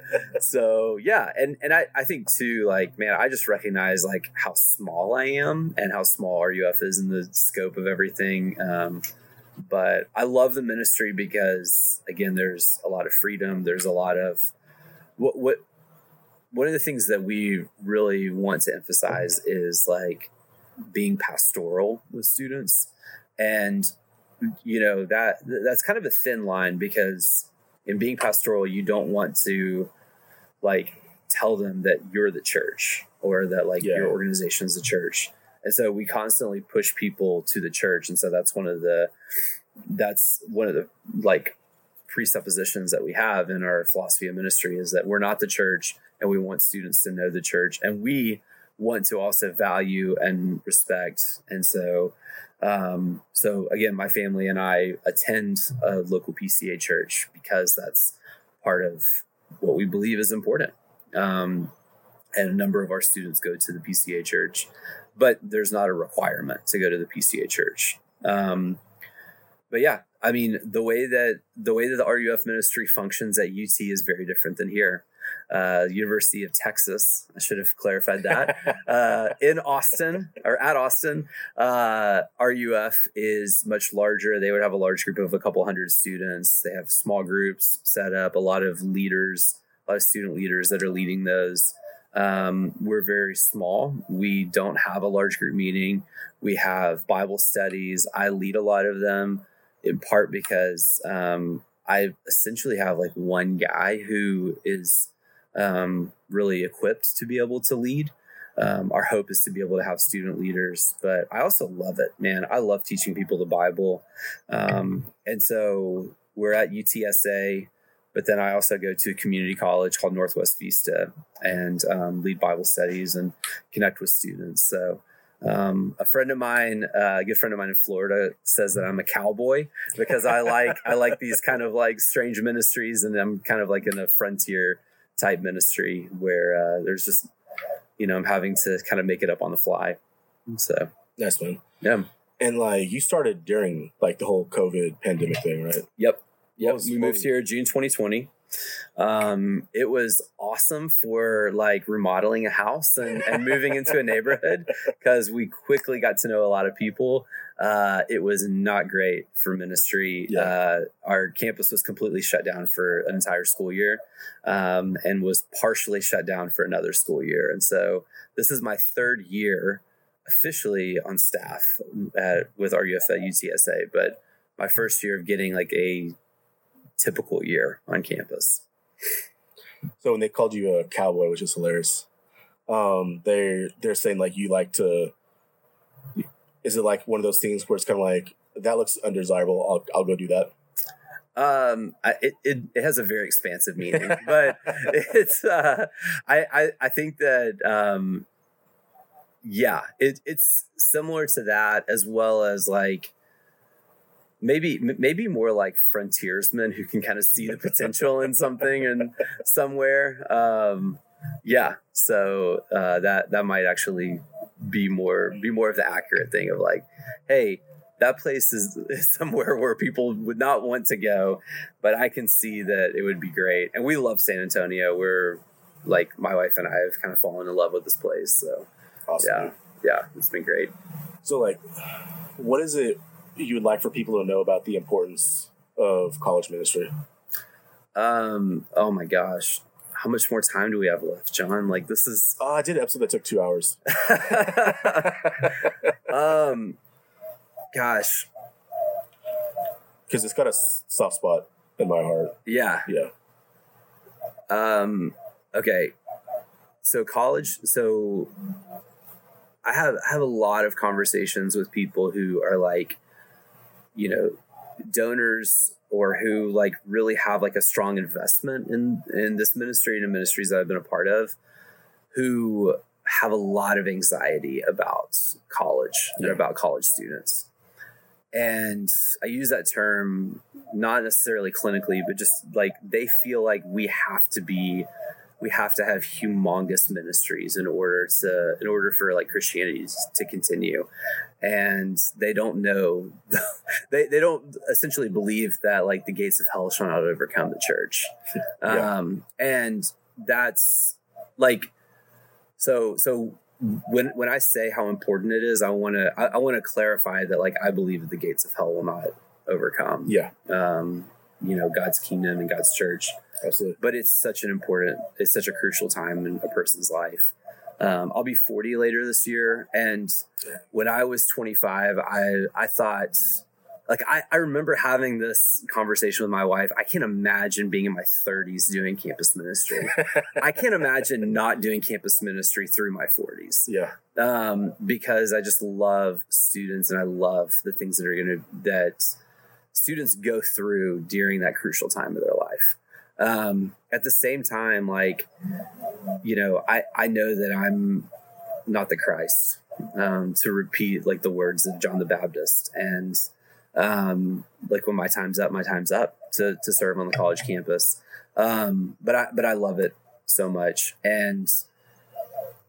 so, yeah. And and I, I think, too, like, man, I just recognize, like, how small I am and how small R U F is in the scope of everything. Um, but I love the ministry because, again, there's a lot of freedom. There's a lot of what what. One of the things that we really want to emphasize is like being pastoral with students. And, you know, that that's kind of a thin line because in being pastoral, you don't want to like tell them that you're the church or that like yeah. your organization is the church. And so we constantly push people to the church. And so that's one of the, that's one of the like presuppositions that we have in our philosophy of ministry, is that we're not the church and we want students to know the church, and we want to also value and respect. And so, um, so again, my family and I attend a local P C A church because that's part of what we believe is important. Um, and a number of our students go to the P C A church, but there's not a requirement to go to the P C A church. Um, but yeah, I mean, the way that the way that the R U F ministry functions at U T is very different than here. Uh, University of Texas, I should have clarified that, uh, in Austin or at Austin, uh, R U F is much larger. They would have a large group of a couple hundred students. They have small groups set up, a lot of leaders, a lot of student leaders that are leading those. Um, we're very small. We don't have a large group meeting. We have Bible studies. I lead a lot of them, in part because, um, I essentially have like one guy who is, um, really equipped to be able to lead. Um, our hope is to be able to have student leaders, but I also love it, man. I love teaching people the Bible. Um, and so we're at U T S A, but then I also go to a community college called Northwest Vista and, um, lead Bible studies and connect with students. So, Um, a friend of mine, uh, a good friend of mine in Florida, says that I'm a cowboy because I like I like these kind of like strange ministries, and I'm kind of like in a frontier type ministry where uh, there's just, you know, I'm having to kind of make it up on the fly. So nice, man. Yeah, and like you started during like the whole COVID pandemic thing, right? Yep. Yep. We moved here June twenty twenty. Um, it was awesome for like remodeling a house and, and moving into a neighborhood because we quickly got to know a lot of people. Uh, it was not great for ministry. Yeah. Uh, our campus was completely shut down for an entire school year, um, and was partially shut down for another school year. And so this is my third year officially on staff at, with R U F at U T S A, but my first year of getting like a typical year on campus. So when they called you a cowboy, which is hilarious, um, they're, they're saying like, you like to, is it like one of those things where it's kind of like, that looks undesirable, I'll, I'll go do that. Um, I, it, it, it has a very expansive meaning, but it's, uh, I, I, I think that, um, yeah, it, it's similar to that, as well as like, Maybe maybe more like frontiersmen who can kind of see the potential in something and somewhere. Um, yeah, so uh, that that might actually be more be more of the accurate thing of like, hey, that place is, is somewhere where people would not want to go, but I can see that it would be great. And we love San Antonio. We're like, my wife and I have kind of fallen in love with this place. So awesome. yeah, yeah, it's been great. So like, what is it you would like for people to know about the importance of college ministry? Um, oh my gosh. How much more time do we have left, John? Like this is, oh, I did an episode that took two hours. um, gosh. Cause it's got a soft spot in my heart. Yeah. Yeah. Um, okay. So college, so I have, I have a lot of conversations with people who are like, you know, donors or who like really have like a strong investment in, in this ministry and in ministries that I've been a part of, who have a lot of anxiety about college and yeah. about college students. And I use that term, not necessarily clinically, but just like, they feel like we have to be, we have to have humongous ministries in order to, in order for like Christianity to continue. And they don't know, they, they don't essentially believe that like the gates of hell shall not overcome the church. Yeah. Um, and that's like, so, so when, when I say how important it is, I want to, I, I want to clarify that like, I believe that the gates of hell will not overcome. Yeah. Um, you know, God's kingdom and God's church. Absolutely. But it's such an important, it's such a crucial time in a person's life. Um, I'll be forty later this year. And when I was twenty-five, I, I thought Like, I, I remember having this conversation with my wife. I can't imagine being in my thirties doing campus ministry. I can't imagine not doing campus ministry through my forties. Yeah. Um, because I just love students, and I love the things that are going to, that students go through during that crucial time of their life. Um, at the same time, like, you know, I, I know that I'm not the Christ, um, to repeat like the words of John the Baptist, and, um, like when my time's up, my time's up to, to serve on the college campus. Um, but I, but I love it so much. And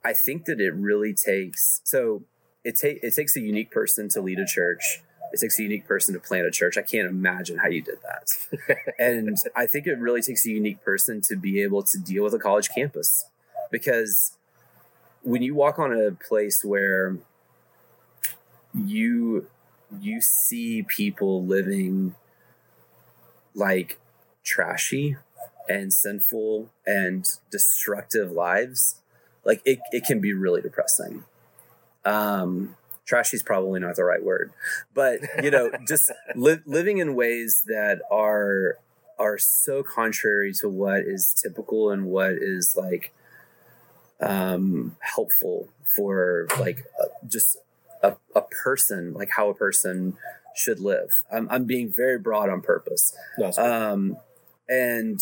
I think that it really takes, so it takes, it takes a unique person to lead a church. It takes a unique person to plant a church. I can't imagine how you did that. And I think it really takes a unique person to be able to deal with a college campus, because when you walk on a place where you, you see people living like trashy and sinful and destructive lives, like it, it can be really depressing. Um, Trashy is probably not the right word, but you know, just li- living in ways that are, are so contrary to what is typical and what is like, um, helpful for like uh, just a, a person, like how a person should live. I'm, I'm being very broad on purpose. That's right. Um, and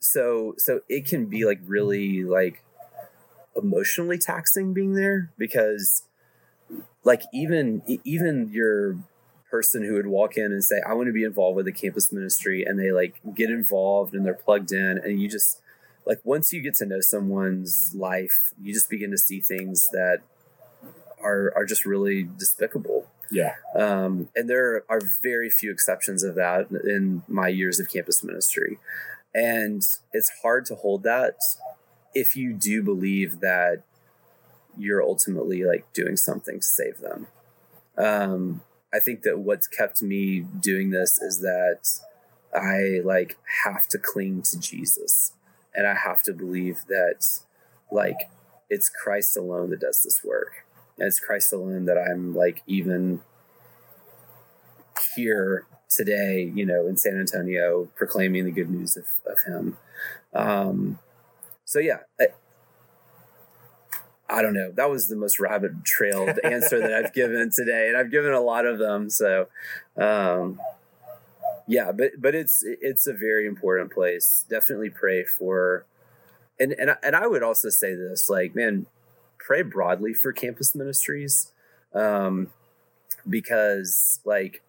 so, so it can be like really like emotionally taxing being there, because like even, even your person who would walk in and say, I want to be involved with the campus ministry, and they like get involved and they're plugged in, and you just like, once you get to know someone's life, you just begin to see things that are, are just really despicable. Yeah. Um, and there are very few exceptions of that in my years of campus ministry. And it's hard to hold that if you do believe that you're ultimately like doing something to save them. Um, I think that what's kept me doing this is that I like have to cling to Jesus, and I have to believe that like it's Christ alone that does this work, and it's Christ alone that I'm like even here today, you know, in San Antonio proclaiming the good news of, of him. Um, so yeah, I, I don't know. That was the most rabbit trailed answer that I've given today. And I've given a lot of them. So, um, yeah, but, but it's, it's a very important place. Definitely pray for, and, and, and I would also say this, like, man, pray broadly for campus ministries. Um, because like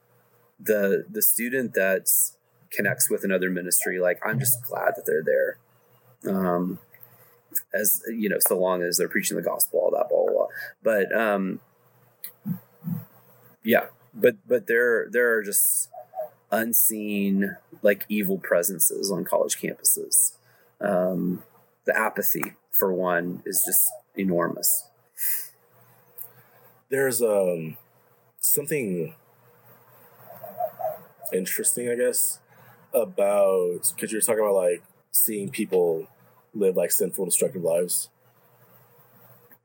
the, the student that connects with another ministry, like I'm just glad that they're there. Um, as you know, so long as they're preaching the gospel, all that, blah, blah, blah. But, um, yeah, but, but there, there are just unseen, like evil presences on college campuses. Um, the apathy for one is just enormous. There's, um, something interesting, I guess, about, 'cause you're talking about like seeing people live like sinful, destructive lives.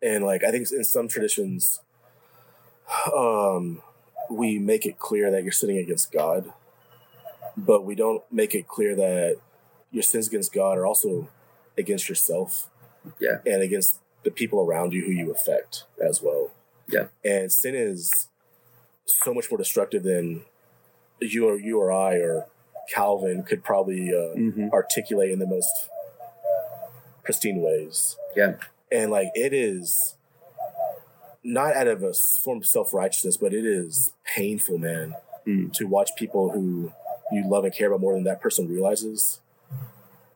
And like, I think in some traditions, um, we make it clear that you're sinning against God, but we don't make it clear that your sins against God are also against yourself. Yeah. And against the people around you who you affect as well. Yeah. And sin is so much more destructive than you or you or I or Calvin could probably uh, mm-hmm. articulate in the most pristine ways. Yeah. And like, it is not out of a form of self-righteousness, but it is painful, man, mm. to watch people who you love and care about more than that person realizes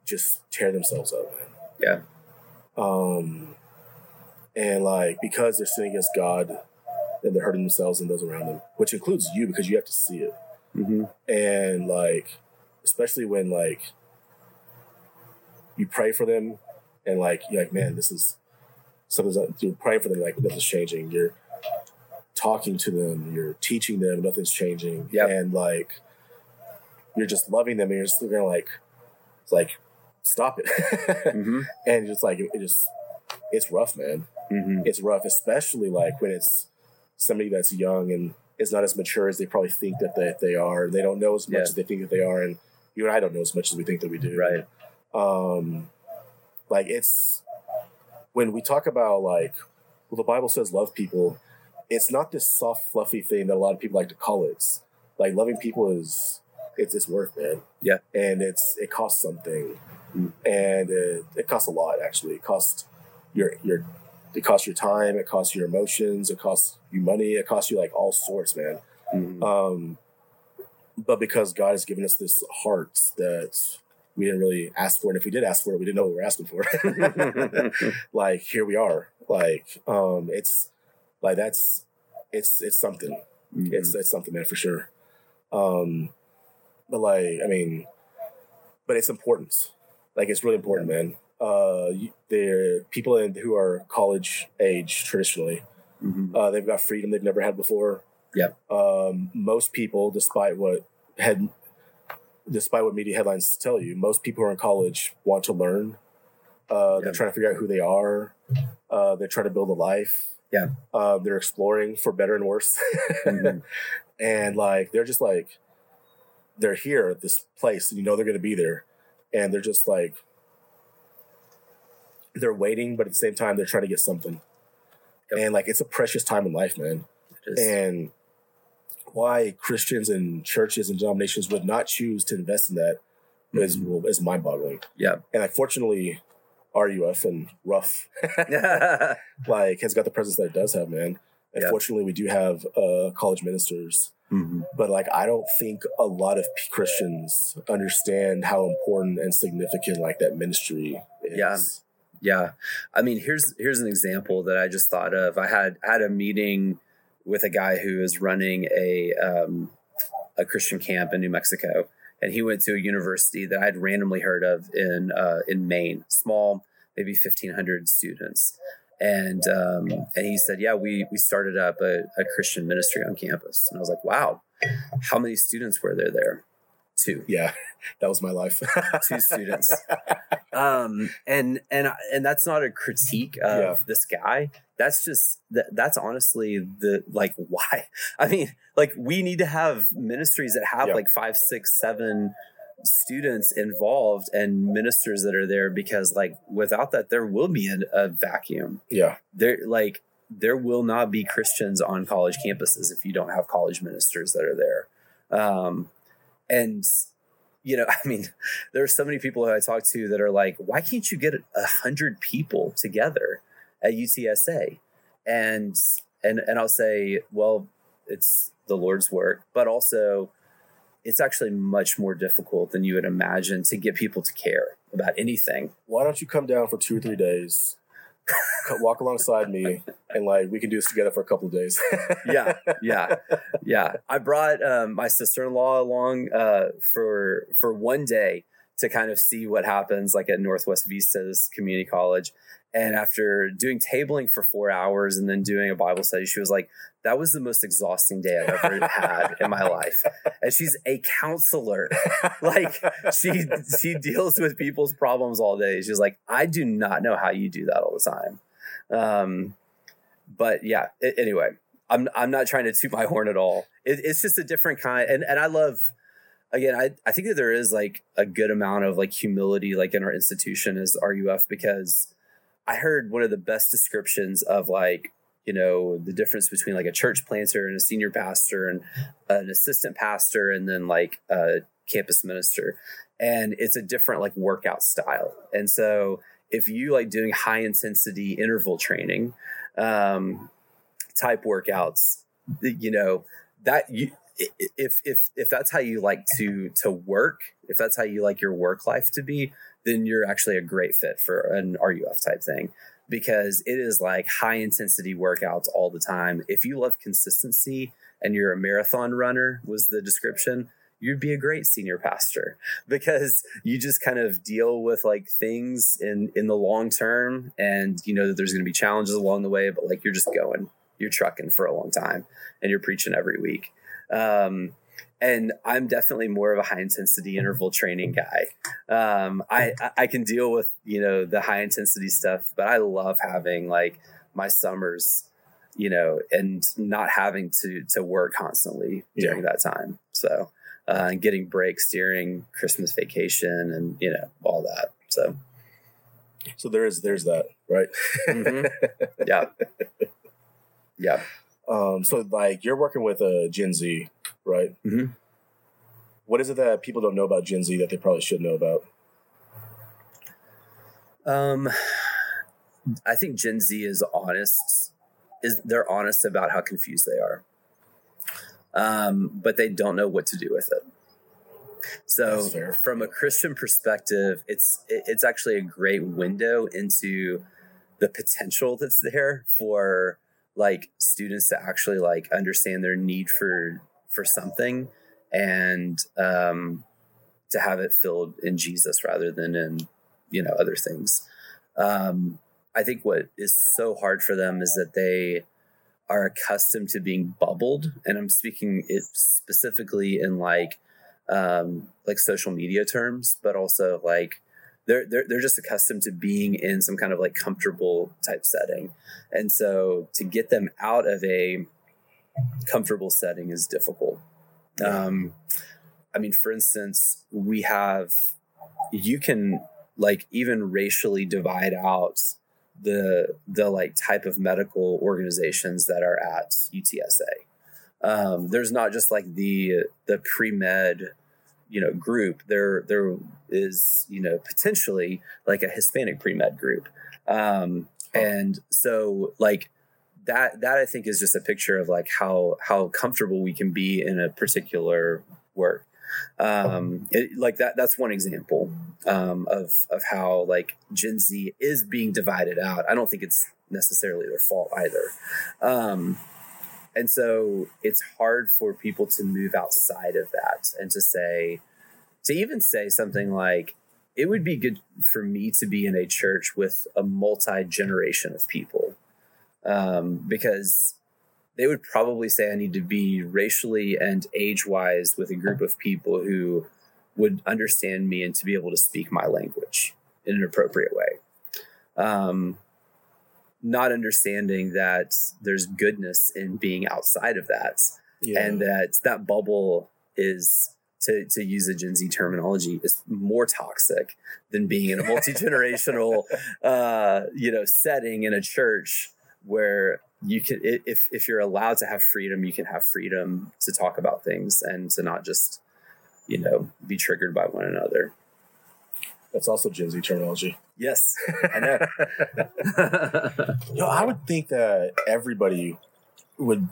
just tear themselves up, man. Yeah. Um, and like, because they're sinning against God, then they're hurting themselves and those around them, which includes you, because you have to see it. Mm-hmm. And like, especially when like you pray for them, and like, you're like, man, this is something. You're praying for them, like nothing's changing. You're talking to them, you're teaching them, nothing's changing. Yep. And like, you're just loving them, and you're just looking like, it's like, stop it. Mm-hmm. And just like, it just, it's rough, man. Mm-hmm. It's rough, especially like when it's somebody that's young and is not as mature as they probably think that they, they are. They don't know as much yeah. as they think that they are. And you and I don't know as much as we think that we do. Right. Um, like it's, when we talk about like, well, the Bible says love people, it's not this soft, fluffy thing that a lot of people like to call it. It's like loving people is, it's, it's work, man. Yeah. And it's, it costs something. Mm. And it, it costs a lot, actually. It costs your, your, it costs your time. It costs your emotions. It costs you money. It costs you like all sorts, man. Mm-hmm. Um, but because God has given us this heart that we didn't really ask for. And if we did ask for it, we didn't know what we were asking for. Like, here we are. Like, um, it's like, that's, it's, it's something. Mm-hmm. It's, it's something, man, for sure. Um, but like, I mean, but it's important. Like, it's really important, man. Uh, they're people in, who are college age traditionally. Mm-hmm. Uh, they've got freedom they've never had before. Yeah. Um, most people, despite what had, despite what media headlines tell you, most people who are in college want to learn. Uh, yeah. They're trying to figure out who they are. Uh, they're trying to build a life. Yeah. Uh, they're exploring for better and worse. Mm-hmm. And like, they're just like, they're here at this place and you know, they're going to be there. And they're just like, they're waiting, but at the same time, they're trying to get something. Yep. And like, it's a precious time in life, man. And why Christians and churches and denominations would not choose to invest in that mm-hmm. is, is mind boggling. Yeah. And like, fortunately, R U F and Ruff like has got the presence that it does have, man. And yep. fortunately, we do have uh, college ministers, mm-hmm. but like, I don't think a lot of Christians understand how important and significant like that ministry is. Yeah. Yeah. I mean, here's, here's an example that I just thought of. I had, had a meeting with a guy who is running a, um, a Christian camp in New Mexico. And he went to a university that I'd randomly heard of in, uh, in Maine, small, maybe fifteen hundred students. And, um, and he said, yeah, we, we started up a, a Christian ministry on campus. And I was like, wow, how many students were there there? Two. Yeah, that was my life. Two students. Um, and, and, and that's not a critique of yeah. this guy. That's just, that, that's honestly the, like, why, I mean, like, we need to have ministries that have yeah. like five, six, seven students involved and ministers that are there, because like, without that, there will be a, a vacuum. Yeah. There, like, there will not be Christians on college campuses if you don't have college ministers that are there. Um, And, you know, I mean, there are so many people who I talk to that are like, why can't you get a hundred people together at U T S A? And, and, and I'll say, well, it's the Lord's work, but also it's actually much more difficult than you would imagine to get people to care about anything. Why don't you come down for two or three days, walk alongside me, and like, we can do this together for a couple of days. Yeah. Yeah. Yeah. I brought um, my sister-in-law along uh, for, for one day to kind of see what happens like at Northwest Vista's community college. And after doing tabling for four hours and then doing a Bible study, she was like, that was the most exhausting day I've ever had in my life. And she's a counselor. Like, she, she deals with people's problems all day. She's like, I do not know how you do that all the time. Um, but yeah, it, anyway, I'm, I'm not trying to toot my horn at all. It, it's just a different kind. And, and I love, again, I, I think that there is like a good amount of like humility, like in our institution as R U F, because I heard one of the best descriptions of like, you know, the difference between like a church planter and a senior pastor and an assistant pastor and then like a campus minister. And it's a different like workout style. And so if you like doing high intensity interval training um, type workouts, you know, that you, if, if, if that's how you like to, to work, if that's how you like your work life to be, then you're actually a great fit for an R U F type thing, because it is like high intensity workouts all the time. If you love consistency and you're a marathon runner, was the description, you'd be a great senior pastor, because you just kind of deal with like things in, in the long term, and you know that there's going to be challenges along the way, but like, you're just going, you're trucking for a long time and you're preaching every week. Um, And I'm definitely more of a high intensity interval training guy. Um, I, I can deal with, you know, the high intensity stuff, but I love having like my summers you know, and not having to to work constantly during yeah. that time. So, uh, and getting breaks during Christmas vacation and, you know, all that. So, so there is, there's that, right? Mm-hmm. Yeah. Yeah. Um, so like you're working with a uh, Gen Z, right? Mm-hmm. What is it that people don't know about Gen Z that they probably should know about? Um, I think Gen Z is honest. Is they're honest about how confused they are, um, but they don't know what to do with it. So, from a Christian perspective, it's it's actually a great window into the potential that's there for like students to actually like understand their need for for something and um, to have it filled in Jesus rather than in, you know, other things. Um, I think what is so hard for them is that they are accustomed to being bubbled. And I'm speaking it specifically in like, um, like social media terms, but also like they're, they're, they're just accustomed to being in some kind of like comfortable type setting. And so to get them out of a comfortable setting is difficult. Um, I mean, for instance, we have, you can, like even racially divide out the, the like type of medical organizations that are at U T S A. Um, there's not just like the, the pre-med, you know, group. There, there is, you know, potentially like a Hispanic pre-med group. Um, and so like that, that I think is just a picture of like how, how comfortable we can be in a particular work. Um, it, like that, that's one example, um, of, of how like Gen Z is being divided out. I don't think it's necessarily their fault either. Um, and so it's hard for people to move outside of that and to say, to even say something like, it would be good for me to be in a church with a multi-generation of people. Um, because they would probably say I need to be racially and age-wise with a group of people who would understand me and to be able to speak my language in an appropriate way. Um, not understanding that there's goodness in being outside of that. Yeah. And that that bubble is, to, to use a Gen Z terminology, is more toxic than being in a multi-generational uh, you know, setting in a church where you can, if if you're allowed to have freedom, you can have freedom to talk about things and to not just, you know, be triggered by one another. That's also Gen Z terminology. Yes, I know. No, I would think that everybody would.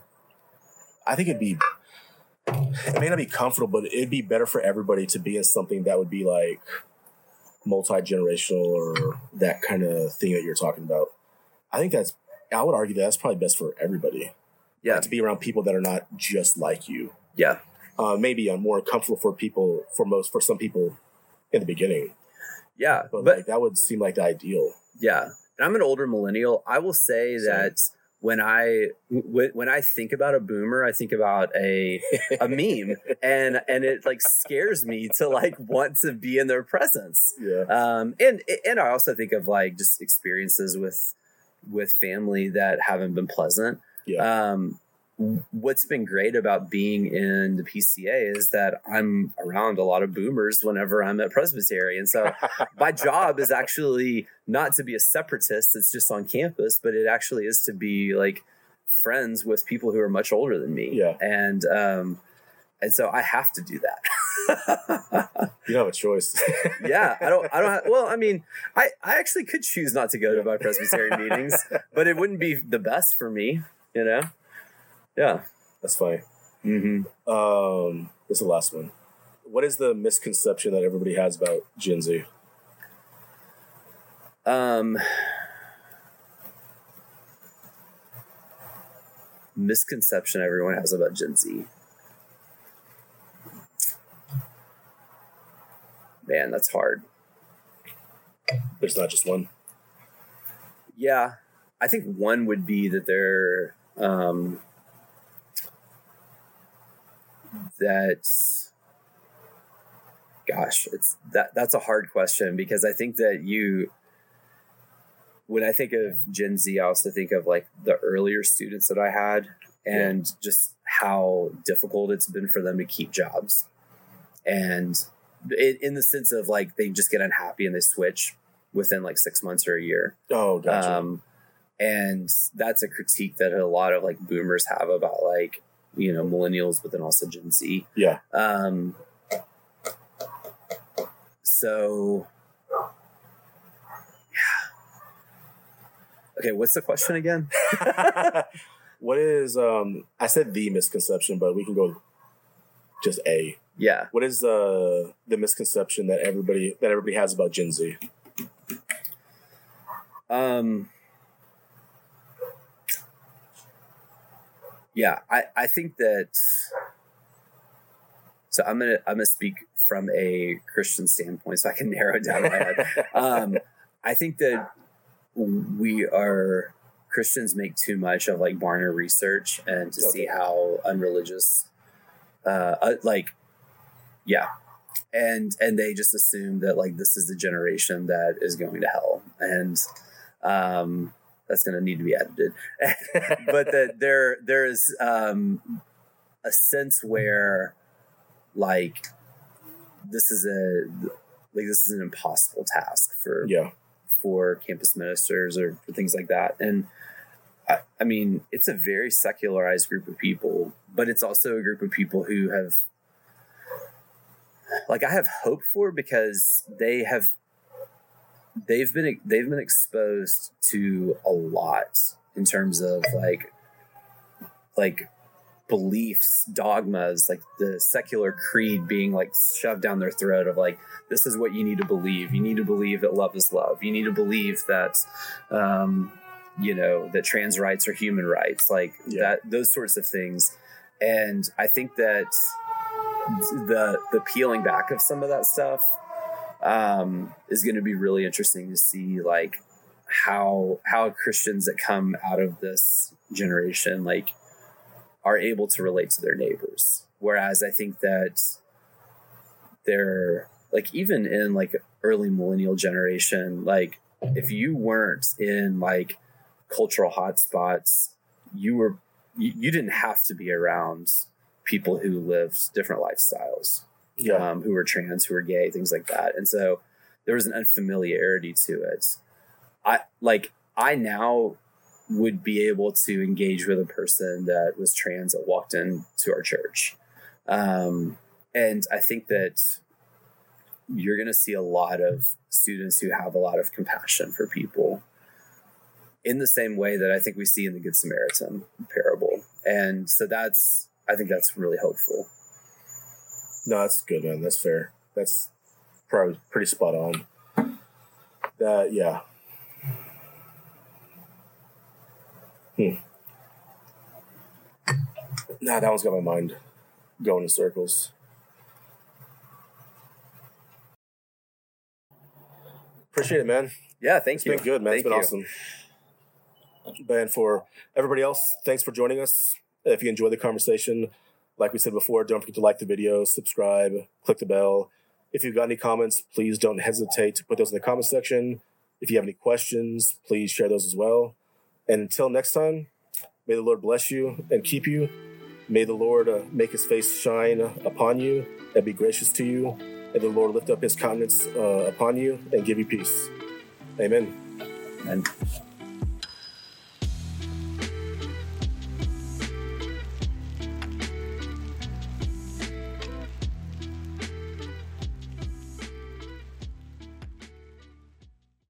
I think it'd be. It may not be comfortable, but it'd be better for everybody to be in something that would be like multi-generational or that kind of thing that you're talking about. I think that's. I would argue that that's probably best for everybody. Yeah. Like to be around people that are not just like you. Yeah. Uh, maybe I'm more comfortable for people, for most, for some people in the beginning. Yeah. But, but like, that would seem like the ideal. Yeah. And I'm an older millennial. I will say so, that when I, w- when I think about a boomer, I think about a, a meme and, and it like scares me to like want to be in their presence. Yeah. Um, and, and I also think of like just experiences with, with family that haven't been pleasant. Yeah. Um, what's been great about being in the P C A is that I'm around a lot of boomers whenever I'm at Presbyterian. And so my job is actually not to be a separatist. It's just on campus, but it actually is to be like friends with people who are much older than me. Yeah. And, um, and so I have to do that. You don't have a choice. Yeah, I don't. I don't. Have, well, I mean, I, I actually could choose not to go to my Presbyterian meetings, but it wouldn't be the best for me, you know. Yeah, that's funny. Mm-hmm. Um, this is the last one. What is the misconception that everybody has about Gen Z? Um, misconception everyone has about Gen Z. Man, that's hard. There's not just one. Yeah. I think one would be that they're, um, that, gosh, it's that that's a hard question because I think that you, when I think of Gen Z, I also think of like the earlier students that I had and yeah. just how difficult it's been for them to keep jobs. And it, in the sense of like, they just get unhappy and they switch within like six months or a year. Oh, gotcha. Um, and that's a critique that a lot of like boomers have about like, you know, millennials, but then also Gen Z. Yeah. Um, so, yeah. Okay. What's the question again? What is, um, I said the misconception, but we can go just a, yeah. What is the, the misconception that everybody, that everybody has about Gen Z? Um, Yeah, I, I think that, so I'm going to I'm gonna speak from a Christian standpoint so I can narrow it down in my head. Um, I think that we are, Christians make too much of like Barna research and to okay. see how unreligious, uh, uh, like, yeah. And, and they just assume that like, this is the generation that is going to hell. And, um, that's going to need to be edited, but that there, there is um, a sense where like, this is a, like, this is an impossible task for, yeah. for campus ministers or for things like that. And I, I mean, it's a very secularized group of people, but it's also a group of people who have like, I have hope for, because they have, they've been they've been exposed to a lot in terms of like like beliefs, dogmas, like the secular creed being like shoved down their throat of like, this is what you need to believe. You need to believe that love is love. You need to believe that um, you know, that trans rights are human rights, like yeah. that those sorts of things. And I think that the the peeling back of some of that stuff um, is going to be really interesting to see, like how, how Christians that come out of this generation, like are able to relate to their neighbors. Whereas I think that they're like, even in like early millennial generation, like if you weren't in like cultural hotspots, you were, you, you didn't have to be around people who lived different lifestyles. Yeah. Um, who were trans, who were gay, things like that. And so there was an unfamiliarity to it. I like, I now would be able to engage with a person that was trans that walked into our church. Um, and I think that you're going to see a lot of students who have a lot of compassion for people in the same way that I think we see in the Good Samaritan parable. And so that's, I think that's really hopeful. No, that's good, man. That's fair. That's probably pretty spot on. That, yeah. Hmm. Nah, that one's got my mind going in circles. Appreciate it, man. Yeah, thank you. It's been good, man. It's been awesome. And for everybody else, thanks for joining us. If you enjoyed the conversation, like we said before, don't forget to like the video, subscribe, click the bell. If you've got any comments, please don't hesitate to put those in the comment section. If you have any questions, please share those as well. And until next time, may the Lord bless you and keep you. May the Lord uh, make his face shine upon you and be gracious to you. And the Lord lift up his countenance uh, upon you and give you peace. Amen. Amen.